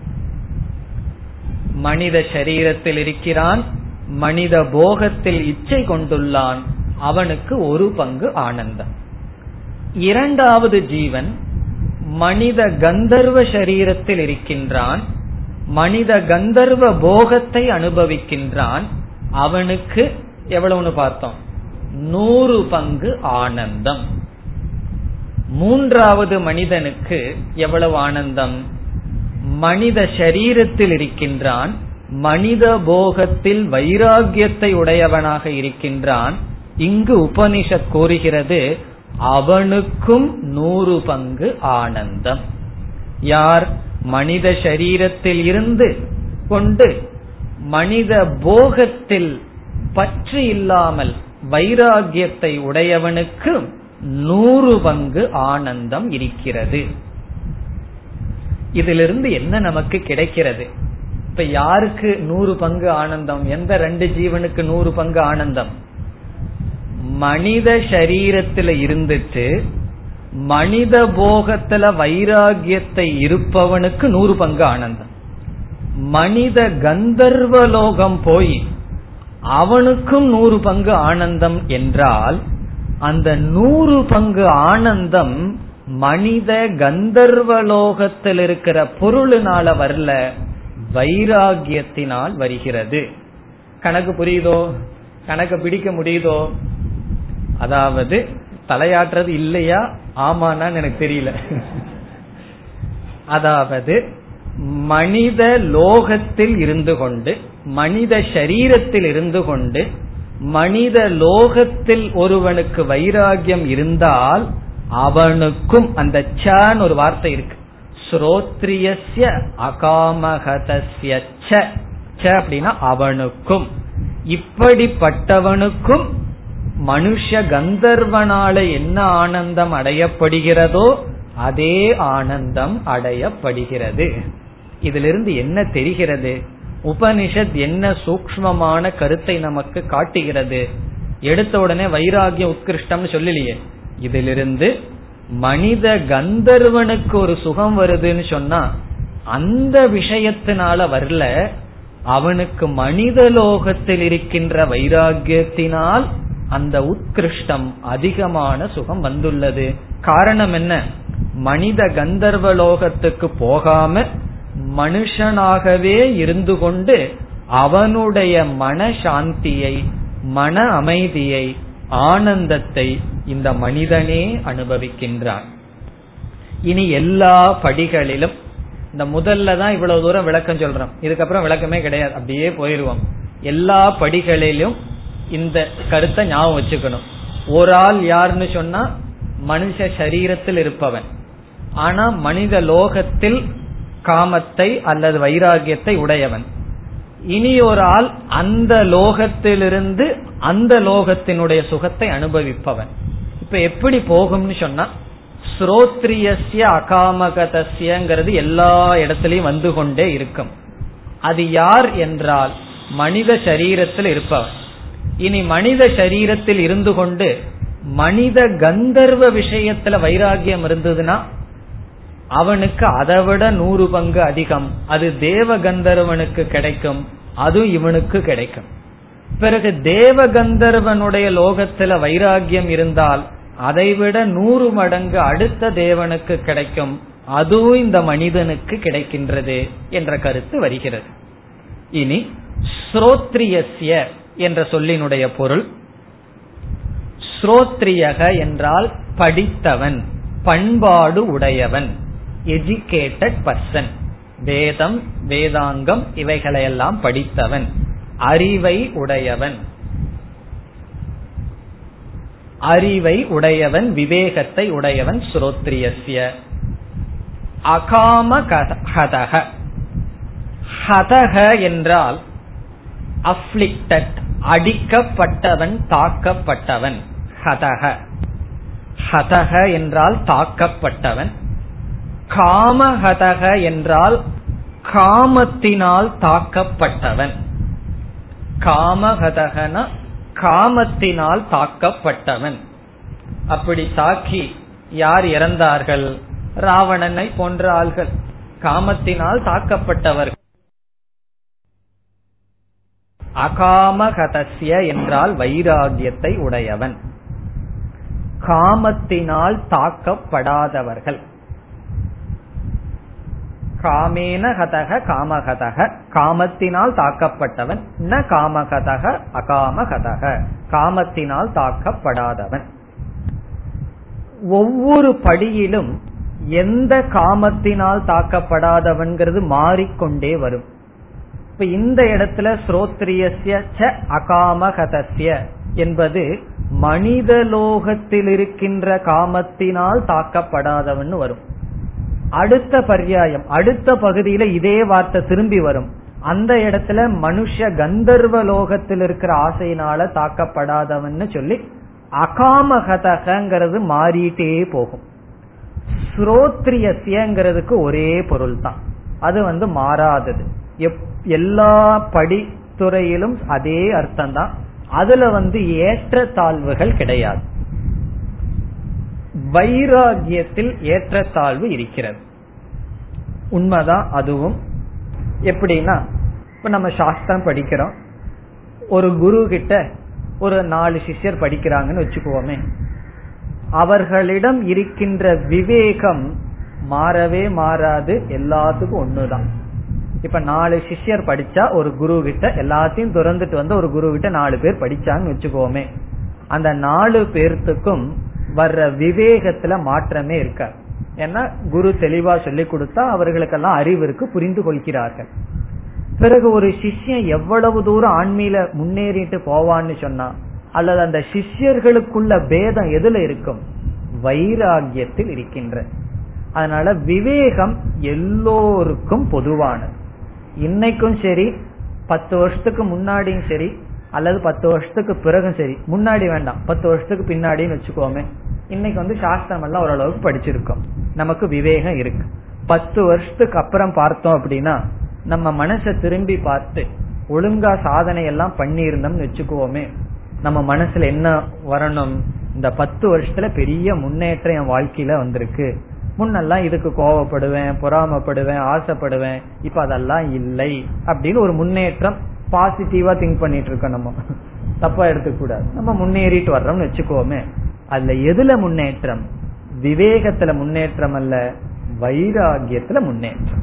மனித சரீரத்தில் இருக்கிறான், மனித போகத்தில் இச்சை கொண்டுள்ளான், அவனுக்கு ஒரு பங்கு ஆனந்தம். இரண்டாவது ஜீவன் மனித கந்தர்வ சரீரத்தில் இருக்கின்றான், மனித கந்தர்வ போகத்தை அனுபவிக்கின்றான், அவனுக்கு எவ்வளவுன்னு பார்த்தோம், 100 பங்கு ஆனந்தம். மூன்றாவது மனிதனுக்கு எவ்வளவு ஆனந்தம்? மனித சரீரத்தில் இருக்கின்றான், மனித போகத்தில் வைராகியத்தை உடையவனாக இருக்கின்றான். இங்கு உபனிஷத் கூறுகிறது அவனுக்கும் 100 பங்கு ஆனந்தம். யார் மனித சரீரத்தில் இருந்து கொண்டு மனித போகத்தில் பற்று இல்லாமல் வைராகியத்தை உடையவனுக்கு 100 பங்கு ஆனந்தம் இருக்கிறது. இதிலிருந்து என்ன நமக்கு கிடைக்கிறது? இப்ப யாருக்கு 100 பங்கு ஆனந்தம்? எந்த ரெண்டு ஜீவனுக்கு 100 பங்கு ஆனந்தம்? மனித சரீரத்துல இருந்துட்டு மனித போகத்துல வைராகியத்தை இருப்பவனுக்கு 100 பங்கு ஆனந்தம். மனித கந்தர்வலோகம் போய் அவனுக்கும் 100 பங்கு ஆனந்தம் என்றால் அந்த 100 பங்கு ஆனந்தம் மனித கந்தர்வலோகத்தில் இருக்கிற பொருளினால வரல, வைராகியத்தினால் வருகிறது. கணக்கு புரியுதோ? கணக்கு பிடிக்க முடியுதோ? அதாவது தலையாட்டுறது இல்லையா? ஆமானா எனக்கு தெரியல. அதாவது மனித லோகத்தில் இருந்து கொண்டு மனித சரீரத்தில் இருந்து கொண்டு மனித லோகத்தில் ஒருவனுக்கு வைராகியம் இருந்தால் அவனுக்கும் அந்த சன் ஒரு வார்த்தை இருக்கு, ஸ்ரோத்ரியஸ்ய அகாமகதஸ்ய ச அப்படின்னா அவனுக்கும், இப்படிப்பட்டவனுக்கும் மனுஷ கந்தர்வனால என்ன ஆனந்தம் அடையப்படுகிறதோ அதே ஆனந்தம் அடையப்படுகிறது. இதிலிருந்து என்ன தெரிகிறது? உபனிஷத் என்ன சூக்ஷ்மமான கருத்தை நமக்கு காட்டுகிறது? எடுத்த உடனே வைராகியம் உத்கிருஷ்டம் சொல்லலையே. இதிலிருந்து மனித கந்தர்வனுக்கு ஒரு சுகம் வருதுன்னு சொன்னா அந்த விஷயத்தினால வரல, அவனுக்கு மனித லோகத்தில் இருக்கின்ற வைராகியத்தினால் அந்த உத்கிருஷ்டம் அதிகமான சுகம் வந்துள்ளது. காரணம் என்ன? மனித கந்தர்வ லோகத்துக்கு போகாம மனுஷனாகவே இருந்து கொண்டு அவனுடைய மனசாந்தியை, மன அமைதியை, ஆனந்தத்தை இந்த மனிதனே அனுபவிக்கின்றான். இனி எல்லா படிகளிலும் இந்த முதல்ல தான் இவ்வளவு தூரம் விளக்கம் சொல்றோம், இதுக்கப்புறம் விளக்கமே கிடையாது, அப்படியே போயிருவோம். எல்லா படிகளிலும் இந்த கருத்தை ஞாபகம் வச்சுக்கணும். ஒரு ஆள் யாருன்னு சொன்னா மனுஷ சரீரத்தில் இருப்பவன், ஆனா மனித லோகத்தில் காமத்தை அல்லது வைராகியத்தை உடையவன். இனி ஒரு ஆள் அந்த லோகத்திலிருந்து அந்த லோகத்தினுடைய சுகத்தை அனுபவிப்பவன். இப்ப எப்படி போகும்னு சொன்னா, ஸ்ரோத்ரியஸ்ய அகாமகதஸ்யங்கிறது எல்லா இடத்திலையும் வந்து கொண்டே இருக்கும். அது யார் என்றால் மனித சரீரத்தில் இருப்பவன். இனி மனித சரீரத்தில் இருந்து கொண்டு மனித கந்தர்வ விஷயத்துல வைராகியம் இருந்ததுன்னா அவனுக்கு அதை விட 100 பங்கு அதிகம் அது தேவ கந்தர்வனுக்கு கிடைக்கும், அது இவனுக்கு கிடைக்கும். பிறகு தேவ கந்தர்வனுடைய லோகத்துல வைராகியம் இருந்தால் அதைவிட 100 மடங்கு அடுத்த தேவனுக்கு கிடைக்கும், அதுவும் இந்த மனிதனுக்கு கிடைக்கின்றது என்ற கருத்து வருகிறது. இனி ஸ்ரோத்ரியஸ்ய என்ற சொல்லினுடைய பொருள், ஸ்ரோத்ரியக என்றால் படித்தவன், பண்பாடு உடையவன், எஜுகேட்டட் பர்சன், வேதம் வேதாங்கம் இவைகளையெல்லாம் படித்தவன், அறிவை உடையவன். அறிவை உடையவன், விவேகத்தை உடையவன். ஸ்ரோத்ரியஸ்ய அகாம ஹதஹ. ஹதஹ என்றால் அஃப்ளிக்டட், அடிக்கப்பட்டவன், தாக்கப்பட்டவன். ஹதஹ ஹதஹ என்றால் தாக்கப்பட்டவன். காமஹதஹ என்றால் காமத்தினால் தாக்கப்பட்டவன். காமஹதஹனா காமத்தினால் தாக்கப்பட்டவன். அப்படி தாக்கி யார் இறந்தார்கள்? ராவணனை போன்ற ஆள்கள், காமத்தினால் தாக்கப்பட்டவர்கள். அகாமஹதஸ்ய என்றால் வைராகியத்தை உடையவன், காமத்தினால் தாக்கப்படாதவர்கள். காமேன ஹதஹ காமஹதஹ, காமத்தினால் தாக்கப்பட்டவன். ந காமஹதஹ அகாமஹதஹ, காமத்தினால் தாக்கப்படாதவன். ஒவ்வொரு படியிலும் எந்த காமத்தினால் தாக்கப்படாதவன்கிறது மாறிக்கொண்டே வரும். இப்ப இந்த இடத்துல ஸ்ரோத்ரியஸ்ய ச அகாமஹதஸ்ய என்பது மனிதலோகத்தில் இருக்கின்ற காமத்தினால் தாக்கப்படாதவன் வரும். அடுத்த பர்யாயம், அடுத்த பகுதியில இதே வார்த்தை திரும்பி வரும். அந்த இடத்துல மனுஷ கந்தர்வ லோகத்தில் இருக்கிற ஆசையினால தாக்கப்படாதவன்னு சொல்லி அகாமகதகங்கிறது மாறிட்டே போகும். ஸ்ரோத்ரியஸ்யங்கிறதுக்கு ஒரே பொருள் தான், அது வந்து மாறாதது. எல்லா படித்துறையிலும் அதே அர்த்தம் தான். அதுல வந்து ஏற்ற தாழ்வுகள் கிடையாது. வைராகியத்தில் ஏற்றத்தாழ்வு இருக்கிறது, உண்மைதான். அதுவும் எப்படின்னா, இப்ப நம்ம சாஸ்திரம் படிக்கிறோம், ஒரு குரு கிட்ட ஒரு 4 சிஷ்யர் படிக்கிறாங்கன்னு வச்சுக்குவோமே, அவர்களிடம் இருக்கின்ற விவேகம் மாறவே மாறாது, எல்லாத்துக்கும் ஒண்ணுதான். இப்ப 4 சிஷ்யர் படிச்சா ஒரு குரு கிட்ட, எல்லாத்தையும் துறந்துட்டு வந்து ஒரு குரு கிட்ட 4 பேர் படிச்சாங்கன்னு வச்சுக்கோமே, அந்த 4 பேர்த்துக்கும் வர்ற விவேகத்துல மாற்றமே இருக்காது. ஏன்னா குரு தெளிவா சொல்லி கொடுத்தா அவர்களுக்கெல்லாம் அறிவிற்கு புரிந்து கொள்கிறார்கள். பிறகு ஒரு சிஷ்யன் எவ்வளவு தூரம் ஆன்மீல முன்னேறிட்டு போவான்னு சொன்னா, அல்லது அந்த சிஷ்யர்களுக்குள்ள பேதம் எதுல இருக்கும்? வைராகியத்தில் இருக்கின்ற. அதனால விவேகம் எல்லோருக்கும் பொதுவானது. இன்னைக்கும் சரி, 10 வருஷத்துக்கு முன்னாடியும் சரி, அல்லது 10 வருஷத்துக்கு பிறகும் சரி. முன்னாடி வேண்டாம், 10 வருஷத்துக்கு பின்னாடின்னு வச்சுக்கோமே. இன்னைக்கு வந்து சாஸ்திரம் எல்லாம் ஓரளவுக்கு படிச்சிருக்கோம், நமக்கு விவேகம் இருக்கு. 10 வருஷத்துக்கு அப்புறம் பார்த்தோம் அப்படின்னா, நம்ம மனசை திரும்பி பார்த்து ஒழுங்கா சாதனை எல்லாம் பண்ணி இருந்தோம்னு வச்சுக்குவோமே, நம்ம மனசுல என்ன வரணும்? இந்த 10 வருஷத்துல பெரிய முன்னேற்றம் என் வாழ்க்கையில வந்திருக்கு, முன்னெல்லாம் இதுக்கு கோவப்படுவேன், பொறாமப்படுவேன், ஆசைப்படுவேன், இப்ப அதெல்லாம் இல்லை அப்படின்னு ஒரு முன்னேற்றம். பாசிட்டிவா திங்க் பண்ணிட்டு இருக்கோம், நம்ம தப்பா எடுத்துக்க கூடாது. நம்ம முன்னேறிட்டு வர்றோம்னு வச்சுக்கோமே, அதுல எதுல முன்னேற்றம்? விவேகத்துல முன்னேற்றம் அல்ல, வைராகியத்துல முன்னேற்றம்.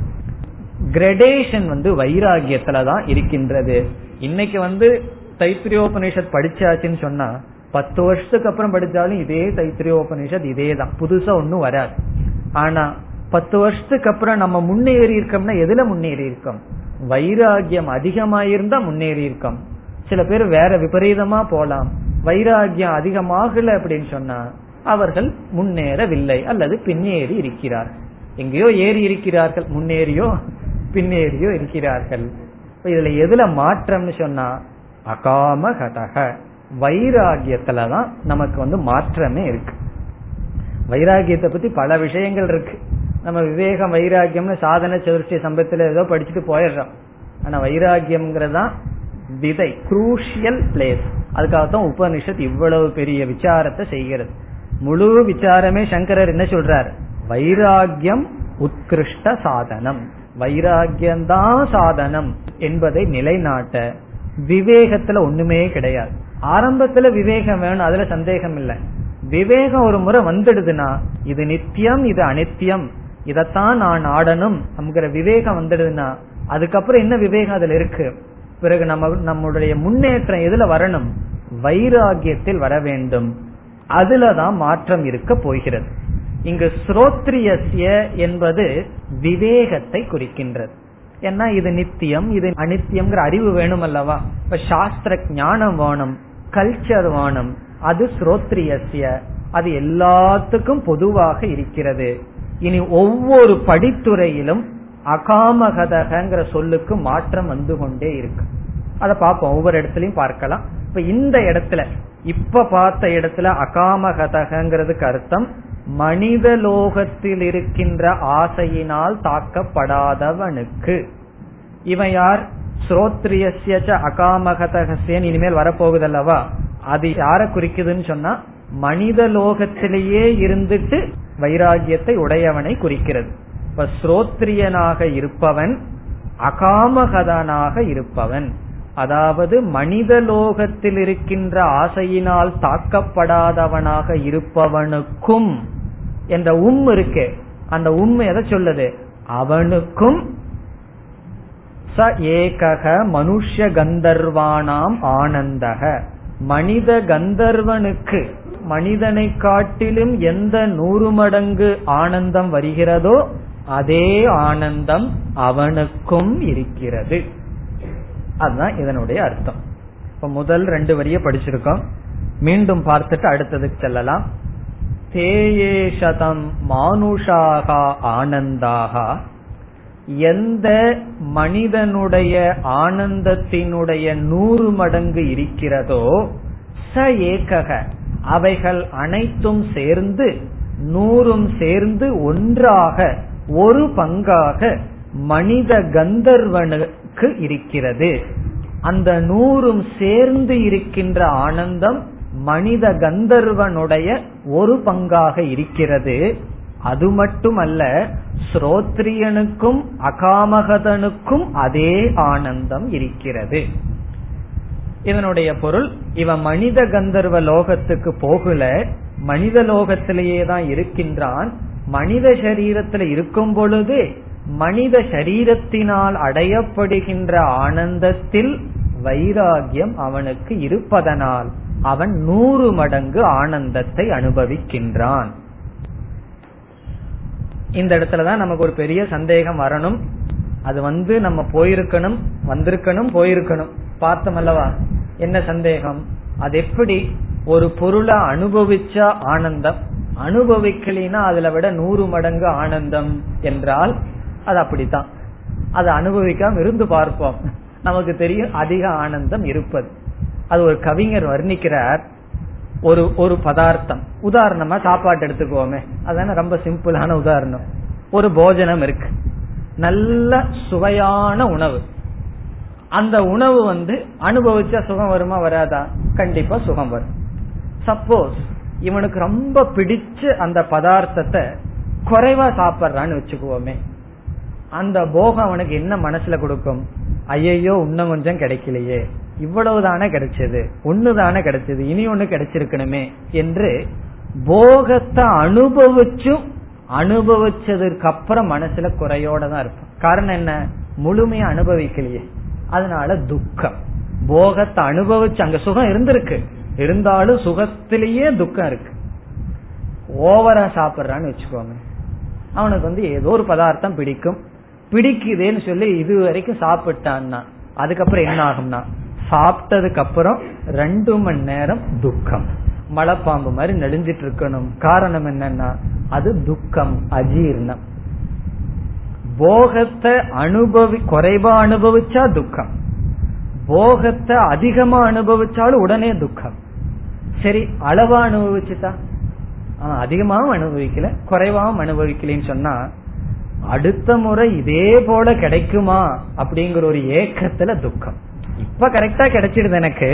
கிரடேஷன் வந்து வைராகியத்துலதான் இருக்கின்றது. இன்னைக்கு வந்து தைத்திரியோபனிஷத் படிச்சாச்சுன்னு சொன்னா, 10 வருஷத்துக்கு அப்புறம் படிச்சாலும் இதே தைத்திரியோபனிஷத் இதே தான், புதுசா ஒன்னும் வராது. ஆனா 10 வருஷத்துக்கு அப்புறம் நம்ம முன்னேறி இருக்கோம்னா எதுல முன்னேறி இருக்கோம்? வைராகியம் அதிகமாயிருந்தா முன்னேறி இருக்கோம். சில பேர் வேற விபரீதமா போலாம், வைராகியம் அதிகமாகல அப்படின்னு சொன்னா அவர்கள் முன்னேறவில்லை அல்லது பின்னேறி இருக்கிறார்கள். எங்கேயோ ஏறி இருக்கிறார்கள், முன்னேறியோ பின்னேறியோ இருக்கிறார்கள். இதுல எதுல மாற்றம்னு சொன்னா அகாம ஹதஹ, வைராகியத்துலதான் நமக்கு வந்து மாற்றமே இருக்கு. வைராகியத்தை பத்தி பல விஷயங்கள் இருக்கு. நம்ம விவேகம் வைராகியம்னு சாதனை சதுர்த்தி சம்பத்துல ஏதோ படிச்சுட்டு போயிடுறோம். ஆனா வைராகியம்ங்கிறதா விதை, குரூஷியல் பிளேஸ். அதுக்காகத்தான் உபனிஷத் இவ்வளவு பெரிய விசாரத்தை செய்கிறது. முழு விசாரமே சங்கரர் என்ன சொல்றார்? வைராகியம் உத்கிருஷ்ட சாதனம், வைராகியம்தான் சாதனம் என்பதை நிலைநாட்ட விவேகத்துல ஒண்ணுமே கிடையாது. ஆரம்பத்துல விவேகம் வேணும், அதுல சந்தேகம் இல்லை. விவேகம் ஒரு முறை வந்துடுதுன்னா இது நித்தியம், இது அனித்தியம், இதத்தான் நான் ஆடணும் அப்படிங்கிற விவேகம் வந்துடுதுன்னா அதுக்கப்புறம் என்ன விவேகம் அதுல இருக்கு? பிறகு நம்மளுடைய முன்னேற்றம் எதுல வரணும்? வைராகியத்தில் வர வேண்டும். அதுலதான் மாற்றம் இருக்க போகிறது. இங்கு ஸ்ரோத்ரியஸ்ய என்பது விவேகத்தை குறிக்கின்றது. ஏன்னா இது நித்தியம், இது அனித்தியம்ங்கிற அறிவு வேணும் அல்லவா? இப்ப சாஸ்திர ஞானம் வேணும், கல்ச்சர் வேணும், அது ஸ்ரோத்ரியஸ்ய, அது எல்லாத்துக்கும் பொதுவாக இருக்கிறது. இனி ஒவ்வொரு படித்துறையிலும் அகாமகதகங்கிற சொல்லுக்கு மாற்றம் வந்து கொண்டே இருக்கு. அதை பார்ப்போம், ஒவ்வொரு இடத்துலயும் பார்க்கலாம். இப்ப இந்த இடத்துல, இப்ப பார்த்த இடத்துல அகாமகதகங்கிறதுக்கு அர்த்தம் மனித லோகத்தில் இருக்கின்ற ஆசையினால் தாக்கப்படாதவனுக்கு. இவன் யார்? ஸ்ரோத்ரியஸ்ய அகாமகதகஸ்யன் இனிமேல் வரப்போகுதல்லவா, அது யார குறிக்குதுன்னு சொன்னா மனித லோகத்திலேயே இருந்துட்டு வைராகியத்தை உடையவனை குறிக்கிறது. இப்ப ஸ்ரோத்ரியனாக இருப்பவன் அகாமகதனாக இருப்பவன், அதாவது மனித லோகத்தில் இருக்கின்ற ஆசையினால் தாக்கப்படாதவனாக இருப்பவனுக்கும் என்ற இருக்கு. அந்த உம் எதை சொல்லுது? அவனுக்கும் ச ஏகக மனுஷ்ய கந்தர்வானாம் ஆனந்தக, மனித கந்தர்வனுக்கு மனிதனை காட்டிலும் எந்த 100 மடங்கு ஆனந்தம் வருகிறதோ அதே ஆனந்தம் அவனுக்கும் இருக்கிறது. அதுதான் இதனுடைய அர்த்தம். இப்ப முதல் 2 வரிய படிச்சிருக்கோம், மீண்டும் பார்த்துட்டு அடுத்ததுக்கு செல்லலாம். தேயே சதம் மானுஷாக ஆனந்தாக, எந்த மனிதனுடைய ஆனந்தத்தினுடைய 100 மடங்கு இருக்கிறதோ ச ஏகக, அவைகள் அனைத்தும் சேர்ந்து 100 சேர்ந்து ஒன்றாக ஒரு பங்காக மனித கந்தர்வனுக்கு இருக்கிறது. அந்த 100 சேர்ந்து இருக்கின்ற ஆனந்தம் மனித கந்தர்வனுடைய ஒரு பங்காக இருக்கிறது. அது மட்டுமல்ல, ஸ்ரோத்ரியனுக்கும் அகாமகதனுக்கும் அதே ஆனந்தம் இருக்கிறது. இதனுடைய பொருள், இவன் மனித கந்தர்வ லோகத்துக்கு போகல, மனித லோகத்திலேயே தான் இருக்கின்றான். மனித சரீரத்தில் இருக்கும் பொழுது மனித சரீரத்தினால் அடையப்படுகின்ற ஆனந்தத்தில் வைராகியம் அவனுக்கு இருப்பதனால் அவன் 100 மடங்கு ஆனந்தத்தை அனுபவிக்கின்றான். இந்த இடத்துலதான் நமக்கு ஒரு பெரிய சந்தேகம் வரணும். அது வந்து நம்ம போயிருக்கணும், வந்திருக்கணும், போயிருக்கணும், பார்த்தோம் அல்லவா. என்ன சந்தேகம்? அது எப்படி ஒரு பொருளை அனுபவிச்சா ஆனந்தம், அனுபவிக்கலினா அதுல விட 100 மடங்கு ஆனந்தம் என்றால் அது அப்படித்தான். அதை அனுபவிக்காம இருந்து பார்ப்போம், நமக்கு தெரியும் அதிக ஆனந்தம் இருப்பது. அது ஒரு கவிஞர் வர்ணிக்கிறார். ஒரு ஒரு பதார்த்தம், உதாரணமா சாப்பாடு எடுத்துக்குவோமே, அதான ரொம்ப சிம்பிளான உதாரணம். ஒரு போஜனம் இருக்கு, நல்ல சுவையான உணவு. அந்த உணவு வந்து அனுபவிச்சா சுகம் வருமா வராதா? கண்டிப்பா சுகம் வரும். சப்போஸ் இவனுக்கு ரொம்ப பிடிச்ச அந்த பதார்த்தத்தை குறைவா சாப்பிட்றான்னு வச்சுக்குவோமே, அந்த போகம் அவனுக்கு என்ன மனசுல கொடுக்கும்? ஐயோ, இன்னும் கொஞ்சம் கிடைக்கலையே, இவ்வளவுதானே கிடைச்சது, ஒண்ணுதானே கிடைச்சது, இனி ஒண்ணு கிடைச்சிருக்கணுமே என்று போகத்தை அனுபவிச்சும் அனுபவிச்சதுக்கு அப்புறம் மனசுல குறையோட தான் இருக்கும். காரணம் என்ன? முழுமையா அனுபவிக்கலையே, அதனால துக்கம். போகத்தை அனுபவிச்சு அங்க சுகம் இருந்திருக்கு, இருந்தாலும் சுகத்திலேயே துக்கம் இருக்கு. ஓவரா சாப்பிட்றான்னு வச்சுக்கோங்க, அவனுக்கு வந்து ஏதோ ஒரு பதார்த்தம் பிடிக்கும், பிடிக்குதேன்னு சொல்லி இது வரைக்கும் சாப்பிட்டான்னா அதுக்கப்புறம் என்ன ஆகும்னா சாப்பிட்டதுக்கு அப்புறம் 2 மணி நேரம் துக்கம், மலைப்பாம்பு மாதிரி நெடுஞ்சிட்டு இருக்கணும். காரணம் என்னன்னா அது துக்கம், அஜீர்ணம். போகத்தை குறைவா அனுபவிச்சா துக்கம், போகத்தை அதிகமா அனுபவிச்சாலும் உடனே துக்கம். சரி, அளவா அனுபவிச்சுட்டா, அதிகமாகவும் அனுபவிக்கல குறைவாகவும் அனுபவிக்கலன்னு சொன்னா அடுத்த முறை இதே போல கிடைக்குமா அப்படிங்கிற ஒரு ஏக்கத்துல துக்கம். இப்ப கரெக்டா கிடைச்சிடுது எனக்கு,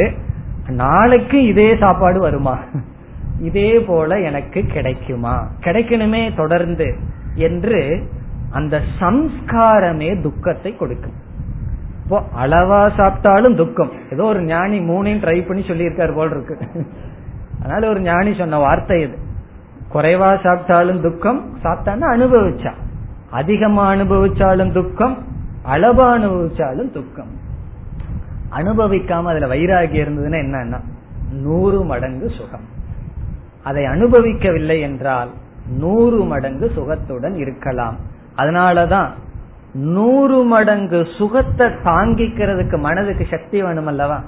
நாளைக்கு இதே சாப்பாடு வருமா, இதே போல எனக்கு கிடைக்குமா, கிடைக்கணுமே தொடர்ந்து என்று அந்த சம்ஸ்காரமே துக்கத்தை கொடுக்கும். இப்போ அளவா சாப்பிட்டாலும் துக்கம். ஏதோ ஒரு ஞானி 3 ட்ரை பண்ணி சொல்லி இருக்காரு போல் இருக்கு. அதனால ஒரு ஞானி சொன்ன வார்த்தை இது, குறைவா சாப்பிட்டாலும் துக்கம், சாப்பிட்டான்னு அனுபவிச்சா, அதிகமா அனுபவிச்சாலும் துக்கம், அளவா அனுபவிச்சாலும் துக்கம். அனுபவிக்காம அதுல வைராகியம் இருந்ததுன்னா என்னன்னா 100 மடங்கு சுகம். அதை அனுபவிக்கவில்லை என்றால் 100 மடங்கு சுகத்துடன் இருக்கலாம். அதனாலதான் 100 மடங்கு சுகத்தை தாங்கிக்கிறதுக்கு மனதுக்கு சக்தி வேணும் அல்லவா.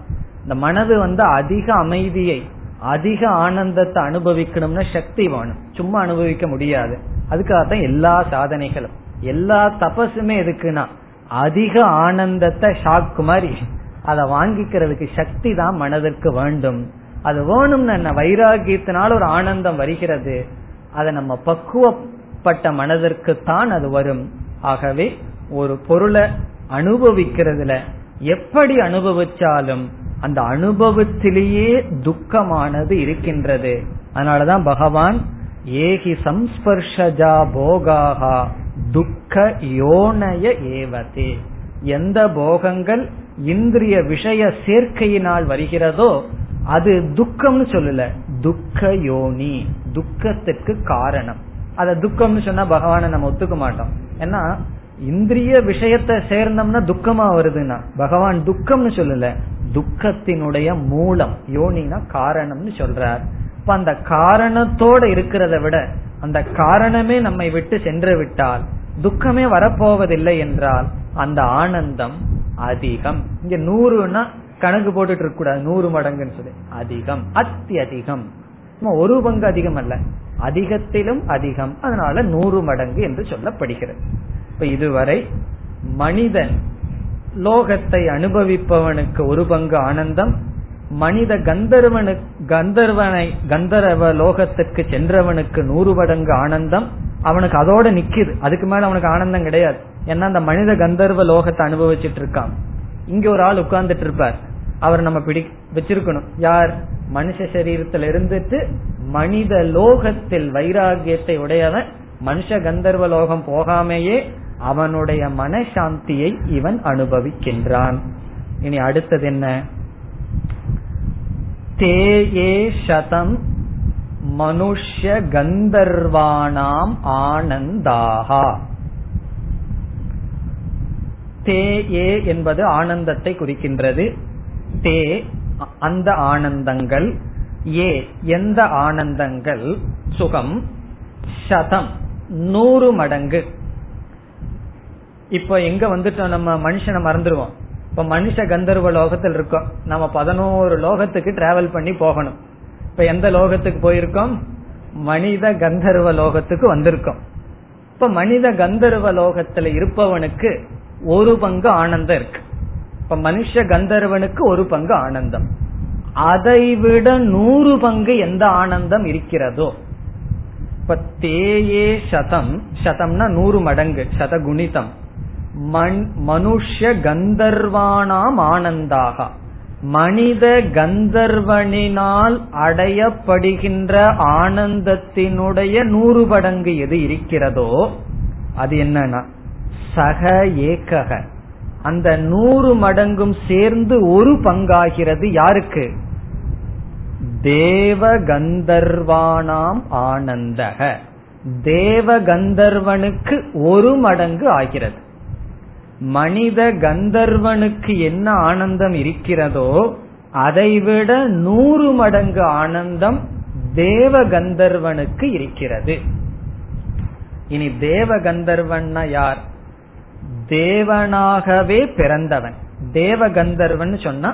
இந்த மனது வந்து அதிக அமைதியை, அதிக ஆனந்தத்தை அனுபவிக்கணும்னா சக்தி வேணும், சும்மா அனுபவிக்க முடியாது. அதுக்காகத்தான் எல்லா சாதனைகளும் எல்லா தபசுமே எதுக்குன்னா அதிக ஆனந்தத்தை ஷாக்கு மாதிரி அதை வாங்கிக்கிறதுக்கு சக்தி தான் மனதிற்கு வேண்டும். அது வேணும்னா என்ன, வைராகியத்தினால ஒரு ஆனந்தம் வருகிறது, அதை நம்ம பக்குவப்பட்ட மனதிற்கு தான் அது வரும். ஆகவே ஒரு பொருளை அனுபவிக்கிறதுல எப்படி அனுபவிச்சாலும் அந்த அனுபவத்திலேயே துக்கமானது இருக்கின்றது. அதனாலதான் பகவான் ஏகி சம்ஸ்பர்ஷஜா போகாஹா துக்க யோனய ஏவதே, எந்த போகங்கள் இந்திரிய விஷய சேர்க்கையினால் வருகிறதோ அது துக்கம்னு சொல்லல, துக்க யோனி, துக்கத்திற்கு காரணம். அத துக்கம்னு சொன்னா பகவானை நம்ம ஒத்துக்க மாட்டோம். ஏன்னா இந்திரிய விஷயத்தை சேர்ந்தோம்னா துக்கமா வருதுன்னா பகவான் துக்கம்னு சொல்லல, துக்கத்தினுடைய மூலம், யோனினா காரணம்னு சொல்றார். இப்ப அந்த காரணத்தோட இருக்கிறத விட அந்த காரணமே நம்மை விட்டு சென்று விட்டால், துக்கமே வரப்போவதில்லை என்றால் அந்த ஆனந்தம் அதிகம். இங்க 100ன்னா கணக்கு போட்டுட்டு இருக்க கூடாது, 100 மடங்குன்னு சொல்லி அதிகம், அத்தியதிகம், ஒரு பங்கு அதிகம் அல்ல, அதிகத்திலும் அதிகம். அதனால 100 மடங்கு என்று சொல்லப்படுகிறது. இப்ப இதுவரை மனிதன் லோகத்தை அனுபவிப்பவனுக்கு 1 பங்கு ஆனந்தம், மனித கந்தர்வ லோகத்திற்கு சென்றவனுக்கு 100 மடங்கு ஆனந்தம். அவனுக்கு அதோட நிக்குது, அதுக்கு மேல அவனுக்கு ஆனந்தம் கிடையாது. ஏன்னா அந்த மனித கந்தர்வ லோகத்தை அனுபவிச்சுட்டு இருக்கான். இங்க ஒரு ஆள் உட்கார்ந்துட்டு இருப்பார், அவர் நம்ம பிடி வச்சிருக்கணும். யார்? மனுஷ சரீரத்தில் இருந்துட்டு மனித லோகத்தில் வைராகியத்தை உடையவன், மனுஷ கந்தர்வ லோகம் போகாமையே அவனுடைய மனசாந்தியை இவன் அனுபவிக்கின்றான். இனி அடுத்தது என்ன? தேயே சதம் மனுஷ்ய கந்தர்வானாம் ஆனந்தாஹா. தேயே என்பது ஆனந்தத்தை குறிக்கின்றது. தே அந்த ஆனந்தங்கள், ஏ எந்த ஆனந்தங்கள், சுகம், சதம் 100 மடங்கு. இப்ப எங்க வந்துட்டோம், நம்ம மனுஷனை மறந்துடுவோம். இப்ப மனுஷ கந்தர்வ லோகத்தில் இருக்கோம், நம்ம 11 லோகத்துக்கு டிராவல் பண்ணி போகணும். இப்ப எந்த லோகத்துக்கு போயிருக்கோம்? மனித கந்தர்வ லோகத்துக்கு வந்திருக்கோம். இப்ப மனித கந்தர்வ லோகத்துல இருப்பவனுக்கு 1 பங்கு ஆனந்தம் இருக்கு. இப்ப மனுஷ கந்தர்வனுக்கு 1 பங்கு ஆனந்தம். அதை விட 100 பங்கு எந்த ஆனந்தம் இருக்கிறதோ, இப்ப தேயே சதம், சதம்னா 100 மடங்கு, சதகுணிதம், மனுஷ கந்தர்வானாம் ஆனந்தாக, மனித கந்தர்வனினால் அடையப்படுகின்ற ஆனந்தத்தினுடைய 100 மடங்கு எது இருக்கிறதோ அது என்னன்னா சக ஏக, அந்த 100 மடங்கும் சேர்ந்து 1 பங்காகிறது. யாருக்கு? தேவ கந்தர்வானாம் ஆனந்தக, தேவ கந்தர்வனுக்கு 1 மடங்கு ஆகிறது. மனித கந்தர்வனுக்கு என்ன ஆனந்தம் இருக்கிறதோ அதைவிட 100 மடங்கு ஆனந்தம் தேவ கந்தர்வனுக்கு இருக்கிறது. இனி தேவ கந்தர்வன்னா யார்? தேவனாகவே பிறந்தவன். தேவ கந்தர்வன் சொன்னா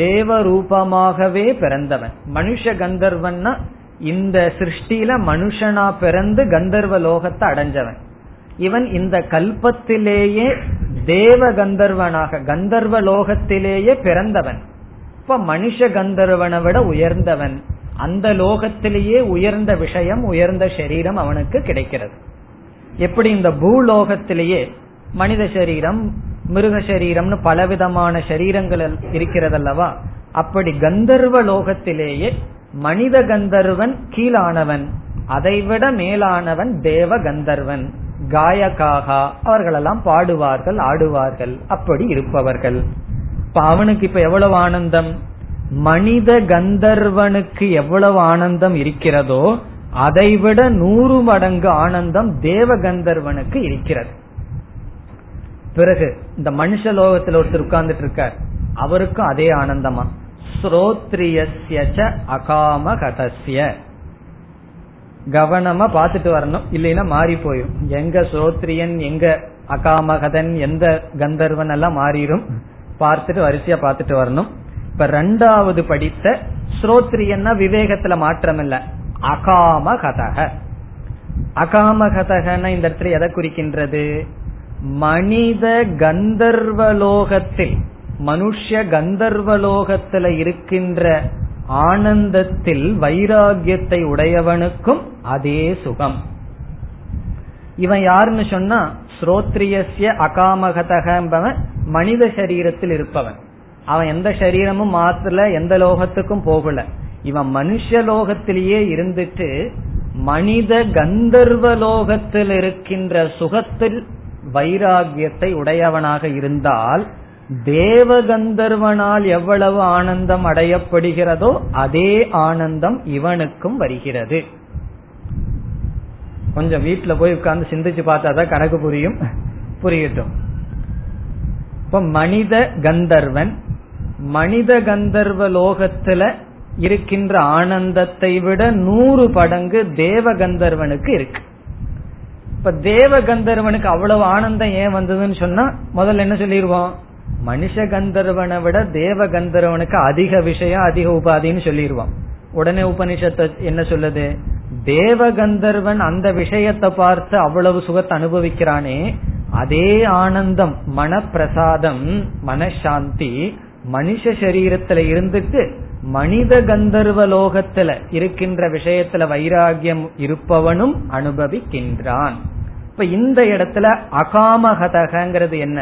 தேவரூபமாகவே பிறந்தவன். மனுஷ கந்தர்வன்னா இந்த சிருஷ்டியில மனுஷனா பிறந்து கந்தர்வ லோகத்தை அடைஞ்சவன். இவன் இந்த கல்பத்திலேயே தேவ கந்தர்வனாக கந்தர்வ லோகத்திலேயே பிறந்தவன். இப்ப மனுஷ கந்தர்வனை விட உயர்ந்தவன். அந்த லோகத்திலேயே உயர்ந்த விஷயம், உயர்ந்த சரீரம் அவனுக்கு கிடைக்கிறது. எப்படி இந்த பூலோகத்திலேயே மனித சரீரம், மிருக சரீரம்னு பலவிதமான சரீரங்கள் இருக்கிறதல்லவா, அப்படி கந்தர்வ லோகத்திலேயே மனித கந்தர்வன் கீழானவன், அதைவிட மேலானவன் தேவ கந்தர்வன். காயகாக, அவர்களெல்லாம் பாடுவார்கள், ஆடுவார்கள், அப்படி இருப்பவர்கள். இப்ப அவனுக்கு இப்ப எவ்வளவு ஆனந்தம்? மனித கந்தர்வனுக்கு எவ்வளவு ஆனந்தம் இருக்கிறதோ அதைவிட 100 மடங்கு ஆனந்தம் தேவ கந்தர்வனுக்கு இருக்கிறது. பிறகு இந்த மனுஷ லோகத்தில் ஒருத்தர் உட்கார்ந்துட்டு இருக்கார், அவருக்கும் அதே ஆனந்தமா? ஸ்ரோத்ரியஸ்ய ச அகாமகதஸ்ய, கவனமா பாத்துட்டு வரணும், இல்லைன்னா மாறி போயிடும். எங்க ஸ்ரோத்ரியன், எங்க அகாமகதன், எந்த கந்தர்வன் எல்லாம் மாறிடும், பார்த்துட்டு வரிசையா பாத்துட்டு வரணும். இப்ப 2வது படித்த ஸ்ரோத்ரியன்னா விவேகத்துல மாற்றம் இல்ல, அகாமகதக. அகாமகதகன்னா இந்த இடத்துல எதை குறிக்கின்றது? மனித கந்தர்வலோகத்தில், மனுஷ கந்தர்வலோகத்துல இருக்கின்ற ஆனந்தத்தில் வைராகியத்தை உடையவனுக்கும் அதே சுகம். இவன் யாருன்னு சொன்னா ஸ்ரோத்ரியஸ்ய அகாமகதகம்பவன், மனித சரீரத்தில் இருப்பவன். அவன் எந்த சரீரமும் மாத்தல, எந்த லோகத்துக்கும் போகல. இவன் மனுஷ லோகத்திலேயே இருந்துட்டு மனித கந்தர்வ லோகத்தில் இருக்கின்ற சுகத்தில் வைராகியத்தை உடையவனாக இருந்தால் தேவகந்தர்வனால் எவ்வளவு ஆனந்தம் அடையப்படுகிறதோ அதே ஆனந்தம் இவனுக்கும் வருகிறது. கொஞ்சம் வீட்டுல போய் உட்கார்ந்து சிந்திச்சு பார்த்தாதான் கணக்கு புரியும், புரியட்டும். இப்ப மனித கந்தர்வன், மனித கந்தர்வ லோகத்துல இருக்கின்ற ஆனந்தத்தை விட 100 மடங்கு தேவகந்தர்வனுக்கு இருக்கு. இப்ப தேவகந்தர்வனுக்கு அவ்வளவு ஆனந்தம் ஏன் வந்ததுன்னு சொன்னா, முதல்ல என்ன சொல்லிடுவோம்? மனுஷ கந்தர்வனை விட தேவகந்தர்வனுக்கு அதிக விஷயம், அதிக உபாதின்னு சொல்லிடுவோம். உடனே உபனிஷத்தை என்ன சொல்லுது? தேவகந்தர்வன் அந்த விஷயத்தை பார்த்து அவ்வளவு சுகத்தை அனுபவிக்கிறானே, அதே ஆனந்தம் மனப்பிரசாதம் மனசாந்தி மனுஷ சரீரத்துல இருந்துட்டு மனித கந்தர்வ லோகத்துல இருக்கின்ற விஷயத்துல வைராகியம் இருப்பவனும் அனுபவிக்கின்றான். இப்ப இந்த இடத்துல அகாமகதகங்கிறது என்ன?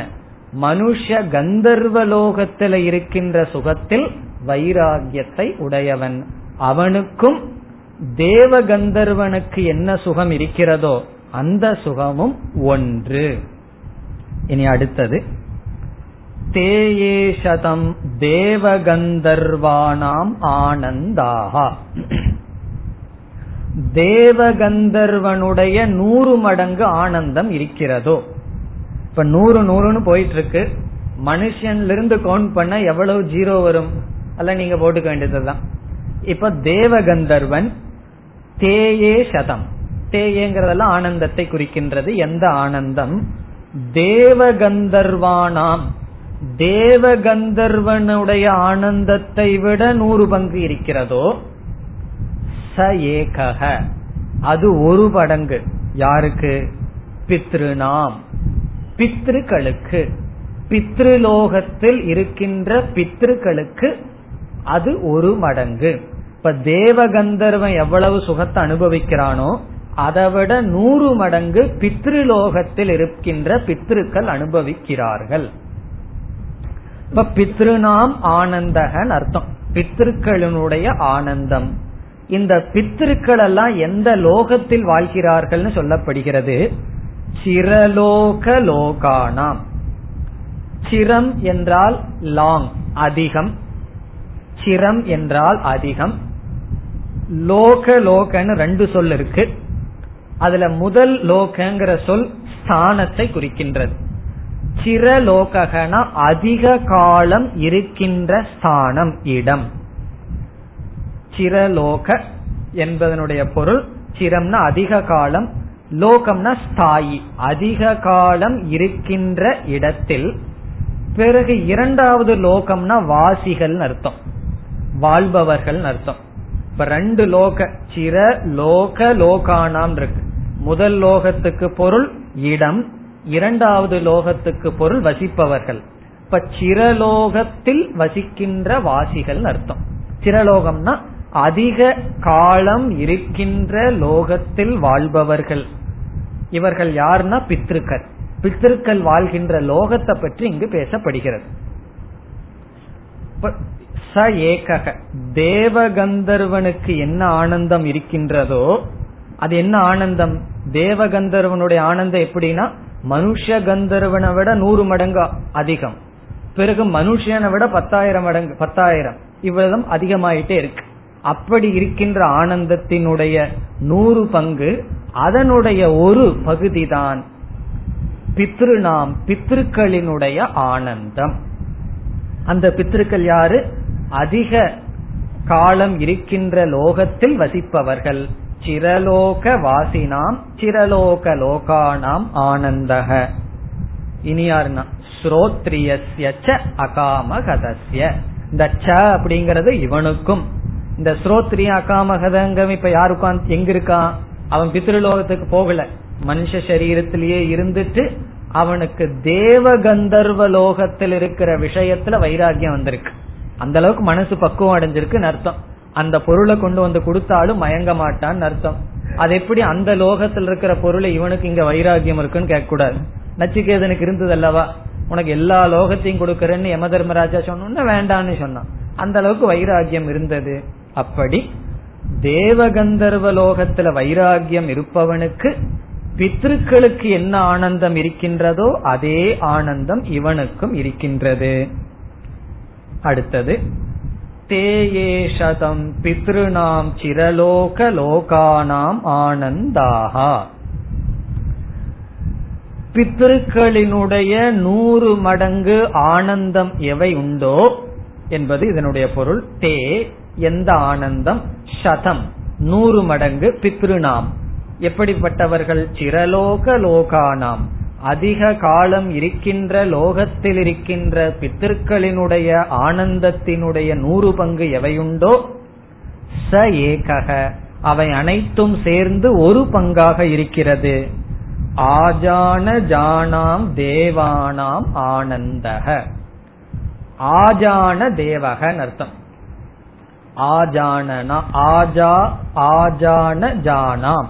மனுஷ கந்தர்வ லோகத்துல இருக்கின்ற சுகத்தில் வைராகியத்தை உடையவன், அவனுக்கும் தேவ கந்தர்வனுக்கு என்ன சுகம் இருக்கிறதோ அந்த சுகமும் ஒன்று. இனி அடுத்தது தேயேஷதம் தேவகந்தர்வானாம் ஆனந்தாஹா. தேவகந்தர்வனுடைய 100 மடங்கு ஆனந்தம் இருக்கிறதோ. இப்ப 100 100ன்னு போயிட்டு இருக்கு. மனுஷன்ல இருந்து கவுண்ட் பண்ண எவ்வளவு ஜீரோ வரும்? அல்ல, நீங்க போட்டுக்க வேண்டியதுதான். இப்ப தேவகந்தர்வன் தேயே சதம், தேயேங்கிறதெல்லாம் ஆனந்தத்தை குறிக்கின்றது. எந்த ஆனந்தம்? தேவகந்தர்வானாம், தேவகந்தர்வனுடைய ஆனந்தத்தை விட 100 பங்கு இருக்கிறதோ. ச ஏகஹ, அது 1 மடங்கு. யாருக்கு? பித்ருநாம், பித்ருக்களுக்கு. பித்ருலோகத்தில் இருக்கின்ற பித்ருக்களுக்கு அது 1 மடங்கு. இப்ப தேவகந்தர்வன் எவ்வளவு சுகத்தை அனுபவிக்கிறானோ அதை விட 100 மடங்கு பித்ருலோகத்தில் இருக்கின்ற பித்ருக்கள் அனுபவிக்கிறார்கள். இப்ப பித்ருநாம் ஆனந்தகன் அர்த்தம், பித்ருக்களுடைய ஆனந்தம். இந்த பித்ருக்கள் எல்லாம் எந்த லோகத்தில் வாழ்கிறார்கள் சொல்லப்படுகிறது? சிரலோக லோகானாம். சிரம் என்றால் லாங், அதிகம். சிரம் என்றால் அதிகம். லோக லோகன்னு 2 சொல் இருக்கு. அதுல முதல் லோகங்கிற சொல் ஸ்தானத்தை குறிக்கின்றது. சிரலோகனா அதிக காலம் இருக்கின்ற ஸ்தானம், இடம். சிரலோக என்பதனுடைய பொருள் சிரம்னா அதிக காலம், லோகம்னா ஸ்தாயி, அதிக காலம் இருக்கின்ற இடத்தில். பிறகு 2வது லோகம்னா வாசிகள் அர்த்தம், வாழ்பவர்கள் அர்த்தம். இப்ப 2 லோக, சிர லோக லோகானாம் இருக்கு. முதல் லோகத்துக்கு பொருள் இடம், 2வது லோகத்துக்கு பொருள் வசிப்பவர்கள். இப்ப சிரலோகத்தில் வசிக்கின்ற வாசிகள் அர்த்தம். சிரலோகம்னா அதிக காலம் இருக்கின்ற லோகத்தில் வாழ்பவர்கள். இவர்கள் யாருன்னா பித்ருக்கள். பித்ருக்கள் வாழ்கின்ற லோகத்தை பற்றி இங்கு பேசப்படுகிறது. ச ஏக, தேவகந்தர்வனுக்கு என்ன ஆனந்தம் இருக்கின்றதோ அது என்ன ஆனந்தம்? தேவகந்தர்வனுடைய ஆனந்தம் எப்படின்னா மனுஷ கந்தர்வனை விட 100 மடங்கு அதிகம். பிறகு மனுஷனை விட 10,000 மடங்கு, 10,000 இவ்வளவு அதிகமாயிட்டே இருக்கு. அப்படி இருக்கின்ற ஆனந்தத்தினுடைய 100 பங்கு, அதனுடைய 1 பகுதி தான் பித்ருநாம், பித்ருக்களினுடைய ஆனந்தம். அந்த பித்ருக்கள் யாரு? அதிக காலம் இருக்கின்ற லோகத்தில் வசிப்பவர்கள். சிரலோக வாசினாம், சிரலோக லோகானாம் ஆனந்தக. இனி யாருன்னா ஸ்ரோத்ரியஸ்ய ச அகாமகதஸ்ய. இந்த ச அப்படிங்கிறது இவனுக்கும், இந்த ஸ்ரோத்ரிய அகாமகதங்கம் இப்ப யாருக்கான் எங்க இருக்கான்? அவன் பித்ருலோகத்துக்கு போகல, மனுஷ சரீரத்திலேயே இருந்துட்டு அவனுக்கு தேவ கந்தர்வ லோகத்தில் இருக்கிற விஷயத்துல வைராகியம் வந்திருக்கு. அந்த அளவுக்கு மனசு பக்குவம் அடைஞ்சிருக்குன்னு அர்த்தம். அந்த பொருளை கொண்டு வந்து கொடுத்தாலும் மயங்க மாட்டான்னு அர்த்தம். அது எப்படி அந்த லோகத்தில் இருக்கிற பொருளை இவனுக்கு இங்க வைராகியம் இருக்குன்னு கேட்க கூடாது. நச்சிகேதனுக்கு இருந்தது அல்லவா, உனக்கு எல்லா லோகத்தையும் கொடுக்கறேன்னு யம தர்மராஜா சொன்ன வேண்டான்னு சொன்னான். அந்த அளவுக்கு வைராகியம் இருந்தது. அப்படி தேவகந்தர்வ லோகத்துல வைராகியம் இருப்பவனுக்கு பித்ருக்களுக்கு என்ன ஆனந்தம் இருக்கின்றதோ அதே ஆனந்தம் இவனுக்கும் இருக்கின்றது. அடுத்தது தேயேஷதம் பித்ருநாம் சிரலோக லோகானாம் ஆனந்தாஹா. பித்ருக்களினுடைய 100 மடங்கு ஆனந்தம் எவை உண்டோ என்பது இதனுடைய பொருள். தே எந்த ஆனந்தம், சதம் 100 மடங்கு, பித்ருநாம் எப்படிப்பட்டவர்கள், சிரலோக லோகானாம் அதிக காலம் இருக்கின்ற லோகத்தில் இருக்கின்ற பித்திருக்களினுடைய ஆனந்தத்தினுடைய 100 பங்கு எவையுண்டோ ச ஏகக அவை அனைத்தும் சேர்ந்து 1 பங்காக இருக்கிறது. ஆஜான ஜானாம் தேவானாம் ஆனந்தக. ஆஜான தேவகன் அர்த்தம். ஆஜானனா ஆஜா ஆஜான ஜானாம்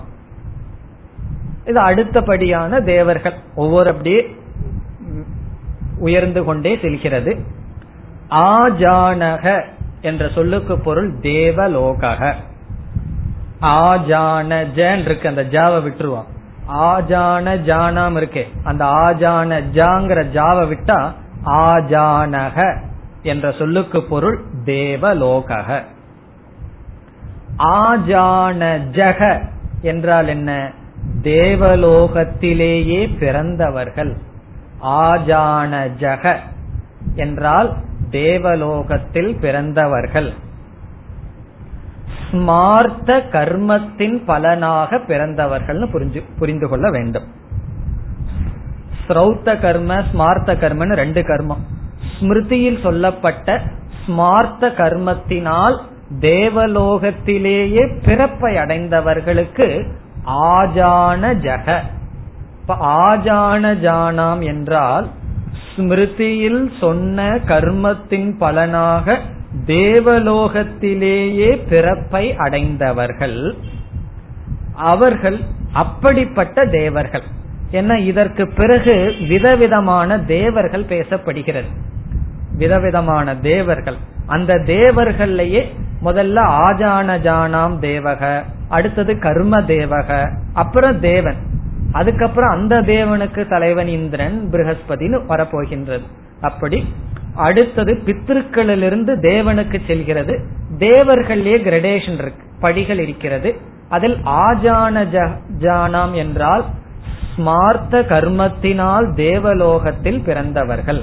இது அடுத்தபடியான தேவர்கள். ஒவ்வொரு அப்படியே உயர்ந்து கொண்டே செல்கிறது. ஆஜானக என்ற சொல்லுக்கு பொருள் தேவலோக. ஆஜான ஜன் இருக்கு, அந்த ஜாவை விட்டுருவான். ஆஜான ஜானாம் இருக்கே, அந்த ஆஜான ஜாங்கிற ஜாவை விட்டா ஆஜானக என்ற சொல்லுக்கு பொருள் தேவலோக. ஆஜான ஜக என்றால் என்ன, தேவலோகத்திலேயே பிறந்தவர்கள். ஆஜான ஜக என்றால் தேவலோகத்தில் பிறந்தவர்கள், ஸ்மார்த்த கர்மத்தின் பலனாக பிறந்தவர்கள் புரிந்து கொள்ள வேண்டும். ஸ்ரௌத்த கர்ம ஸ்மார்த்த கர்மன்னு 2 கர்மம். ஸ்மிருதியில் சொல்லப்பட்ட ஸ்மார்த்த கர்மத்தினால் தேவலோகத்திலேயே பிறப்பை அடைந்தவர்களுக்கு ஆஜான ஜக. இப்ப ஆஜான ஜானாம் என்றால் ஸ்மிருதியில் சொன்ன கர்மத்தின் பலனாக தேவலோகத்திலேயே பிறப்பை அடைந்தவர்கள். அவர்கள் அப்படிப்பட்ட தேவர்கள். ஏன்னா இதற்கு பிறகு விதவிதமான தேவர்கள் பேசப்படுகிறது, விதவிதமான தேவர்கள். அந்த தேவர்கள்லயே முதல்ல ஆஜான ஜானாம் தேவக, அடுத்தது கர்ம தேவக, அப்புறம் தேவன், அதுக்கப்புறம் அந்த தேவனுக்கு தலைவன் இந்திரன் ப்ரஹஸ்பதினு வரப்போகின்றது. அப்படி அடுத்தது பித்ருக்களிலிருந்து தேவனுக்கு செல்கிறது. தேவர்களே கிரடேஷன் இருக்கு, படிகள் இருக்கிறது. அதில் ஆஜான ஜானாம் என்றால் ஸ்மார்த்த கர்மத்தினால் தேவலோகத்தில் பிறந்தவர்கள்.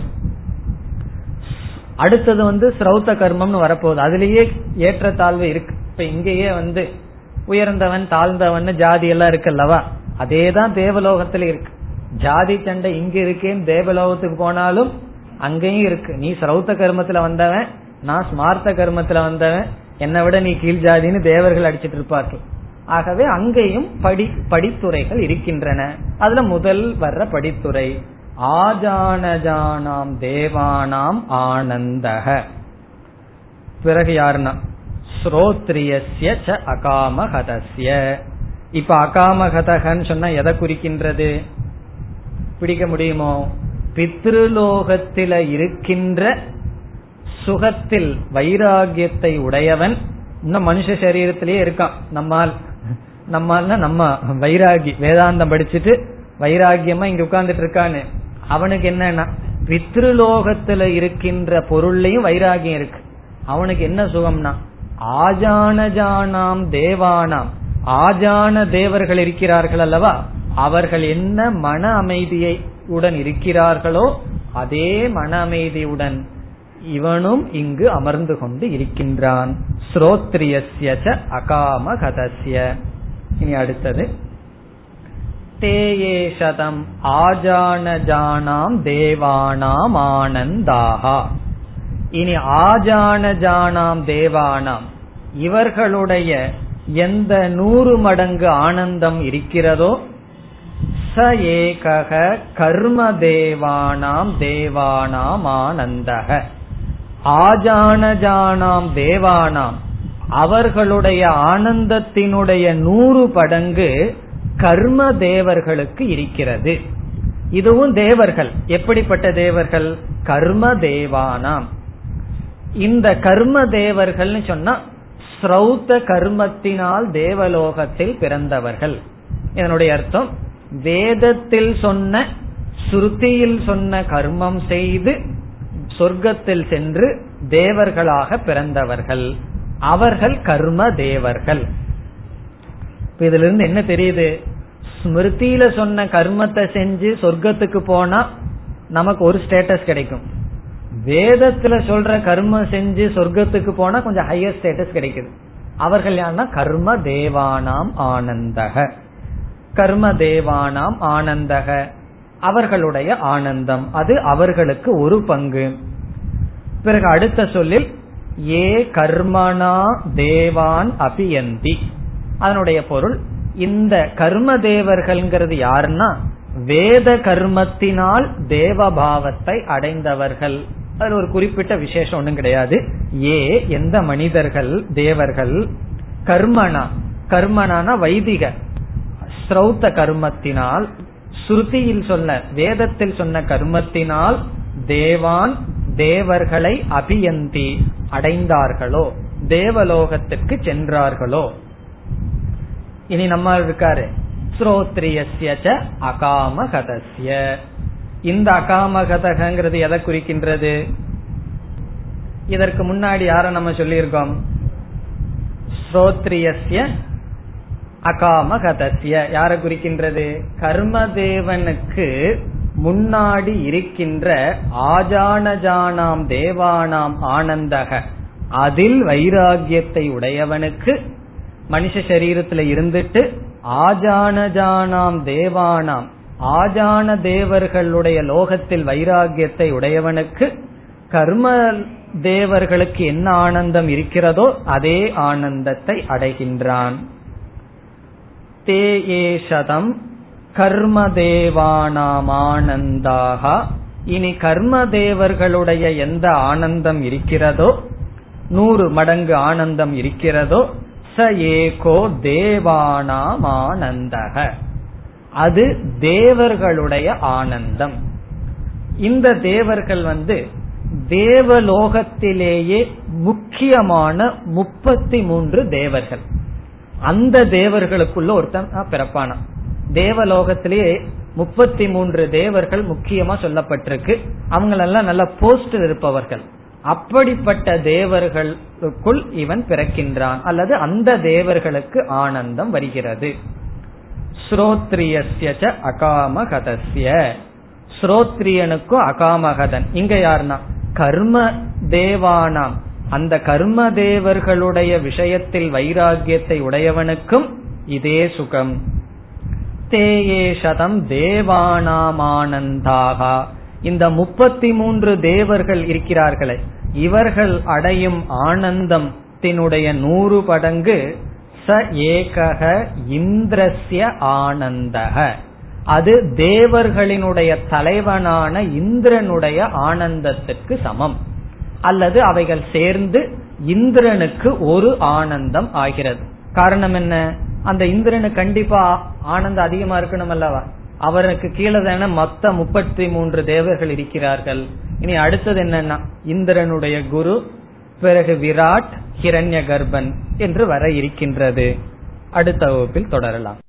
அடுத்தது ஸ்ரௌத்த கர்மம்னு வரப்போகுது. அதுலயே ஏற்ற தாழ்வு இருக்கு. இப்ப இங்கேயே உயர்ந்தவன் தாழ்ந்தவன் ஜாதி எல்லாம் இருக்குல்லவா, அதேதான் தேவலோகத்துல இருக்கு. ஜாதி சண்டை இங்க இருக்கேன்னு தேவலோகத்துக்கு போனாலும் அங்கேயும் இருக்கு. நீ ஸ்ரௌத்த கர்மத்துல வந்தவன், நான் ஸ்மார்த்த கர்மத்துல வந்தவன், என்னை விட நீ கீழ் ஜாதின்னு தேவர்கள் அடிச்சிட்டு இருப்பார்கள். ஆகவே அங்கேயும் படித்துறைகள் இருக்கின்றன. அதுல முதல் வர்ற படித்துறை ஆஜானஜானாம் தேவானாம் ஆனந்தக. பிறகு யாருன்னா ஸ்ரோத்ரியஸ்ய ச அகாமஹதஸ்ய. இப்ப அகாமஹதகன்னு சொன்னா எதை குறிக்கின்றது, பிடிக்க முடியுமோ? பித்ருலோகத்தில இருக்கின்ற சுகத்தில் வைராகியத்தை உடையவன். இன்னும் மனுஷ சரீரத்திலேயே இருக்கான். நம்ம வைராகி வேதாந்தம் படிச்சுட்டு வைராகியமா இங்க உட்கார்ந்துட்டு இருக்கான்னு அவனுக்கு என்னன்னா பித்ருலோகத்துல இருக்கின்ற பொருள்லயும் வைராகியம் இருக்கு. அவனுக்கு என்ன சுகம்னா ஆஜானஜானாம் தேவானாம், ஆஜான தேவர்கள் இருக்கிறார்கள் அல்லவா, அவர்கள் என்ன மன அமைதியுடன் இருக்கிறார்களோ அதே மன அமைதியுடன் இவனும் இங்கு அமர்ந்து கொண்டு இருக்கின்றான். ஸ்ரோத்ரியஸ்ய ச அகாமகதஸ்ய. இனி அடுத்தது தேயேஷதம் ஆஜானஜானாம் தேவானாம் ஆனந்தாஹா. இனி ஆஜானஜானாம் தேவானாம் இவர்களுடைய எந்த 100 மடங்கு ஆனந்தம் இருக்கிறதோ ச ஏகக கர்ம தேவானாம் தேவானாம் ஆனந்தக ஆஜானஜானாம் தேவானாம், அவர்களுடைய ஆனந்தத்தினுடைய 100 மடங்கு கர்ம தேவர்களுக்கு இருக்கிறது. இதுவும் தேவர்கள், எப்படிப்பட்ட தேவர்கள்? கர்ம தேவானாம். இந்த கர்ம தேவர்கள் சொன்னா ஸ்ரௌத்த கர்மத்தினால் தேவலோகத்தில் பிறந்தவர்கள். இதனுடைய அர்த்தம், வேதத்தில் சொன்ன ஸ்ருதியில் சொன்ன கர்மம் செய்து சொர்க்கத்தில் சென்று தேவர்களாக பிறந்தவர்கள், அவர்கள் கர்ம தேவர்கள். இதுல இருந்து என்ன தெரியுது? ஸ்மிருதியில சொன்ன கர்மத்தை செஞ்சு சொர்க்கத்துக்கு போனா நமக்கு ஒரு ஸ்டேட்டஸ் கிடைக்கும், வேதத்துல சொல்ற கர்மம் செஞ்சு சொர்க்கத்துக்கு போனா கொஞ்சம் ஹையர் ஸ்டேட்டஸ் கிடைக்குது. அவர்கள் யாருன்னா கர்ம தேவானாம் ஆனந்தக, கர்ம தேவானாம் ஆனந்தக, அவர்களுடைய ஆனந்தம் அது அவர்களுக்கு ஒரு பங்கு. பிறகு அடுத்த சொல்லில் ஏ கர்மனா தேவான் அபியந்தி, அதனுடைய பொருள் இந்த கர்ம தேவர்கள்ங்கிறது யாருன்னா வேத கர்மத்தினால் தேவபாவத்தை அடைந்தவர்கள். அது ஒரு குறிப்பிட்ட விசேஷம் ஒன்றும் கிடையாது. ஏ எந்த மனிதர்கள், தேவர்கள், கர்மனா, கர்மனானா வைதிக ஸ்ரௌத்த கர்மத்தினால் ஸ்ருதியில் சொன்ன வேதத்தில் சொன்ன கர்மத்தினால் தேவான் தேவர்களை அபியந்தி அடைந்தார்களோ, தேவலோகத்திற்கு சென்றார்களோ. இனி நம்ம இருக்காரு ஸ்ரோத்ரியஸ்ய அகாமகதஸ்ய. இந்த அகாமகதகங்கிறது எதை குறிக்கின்றது? இதற்கு முன்னாடி யார நம்ம சொல்லியிருக்கோம்? ஸ்ரோத்ரியஸ்ய அகாமகதஸ்ய யார குறிக்கின்றது? கர்மதேவனுக்கு முன்னாடி இருக்கின்ற ஆஜானஜானாம் தேவானாம் ஆனந்தக, அதில் வைராகியத்தை உடையவனுக்கு மனுஷ சரீரத்துல இருந்துட்டு ஆஜானஜானாம் தேவானாம் ஆஜான தேவர்களுடைய லோகத்தில் வைராகியத்தை உடையவனுக்கு கர்ம தேவர்களுக்கு என்ன ஆனந்தம் இருக்கிறதோ அதே ஆனந்தத்தை அடைகின்றான். தே ஏஷதம் கர்ம தேவானாம் ஆனந்தாக. இனி கர்ம தேவர்களுடைய எந்த ஆனந்தம் இருக்கிறதோ, 100 மடங்கு ஆனந்தம் இருக்கிறதோ, ச ஏகோ தேவானாம் ஆனந்தக, அது தேவர்களுடைய ஆனந்தம். இந்த தேவர்கள் தேவலோகத்திலேயே முக்கியமான 33 தேவர்கள். அந்த தேவர்களுக்குள்ள ஒருத்தன் பிறப்பான. தேவலோகத்திலேயே 33 தேவர்கள் முக்கியமா சொல்லப்பட்டிருக்கு. அவங்களெல்லாம் நல்ல போஸ்ட் இருப்பவர்கள். அப்படிப்பட்ட தேவர்களுக்குள் இவன் பிறக்கின்றான், அல்லது அந்த தேவர்களுக்கு ஆனந்தம் வருகிறது. ஸ்ரோத்ரியஸ்ய ச அகாமகதஸ்ய, ஸ்ரோத்ரியனுக்கும் அகாமகதன் இங்க யாருன்னா கர்ம தேவானாம், அந்த கர்ம தேவர்களுடைய விஷயத்தில் வைராகியத்தை உடையவனுக்கும் இதே சுகம். தேயேஷதம் தேவானாம் ஆனந்தாக, இந்த 33 தேவர்கள் இருக்கிறார்களே இவர்கள் அடையும் ஆனந்தத்தினுடைய 100 மடங்கு ச ஏகக இந்திரஸ்ய ஆனந்தக, அது தேவர்களினுடைய தலைவனான இந்திரனுடைய ஆனந்தத்திற்கு சமம், அல்லது அவைகள் சேர்ந்து இந்திரனுக்கு ஒரு ஆனந்தம் ஆகிறது. காரணம் என்ன? அந்த இந்திரனு கண்டிப்பா ஆனந்தம் அதிகமா இருக்கணும் அல்லவா? அவருக்கு கீழே தான மொத்த 33 தேவர்கள் இருக்கிறார்கள். இனி அடுத்தது என்னன்னா இந்திரனுடைய குரு, பிறகு விராட், ஹிரண்ய கர்ப்பன் என்று வர இருக்கின்றது. அடுத்த வகுப்பில் தொடரலாம்.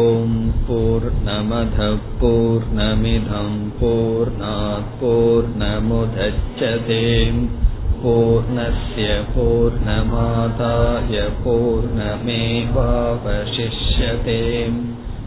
ஓம் பூர்ணமத பூர்ணமிதம் பூர்ணாத் பூர்ணமுதச்யதே பூர்ணஸ்ய பூர்ணமாதாய பூர்ணமேவாவசிஷ்யதே.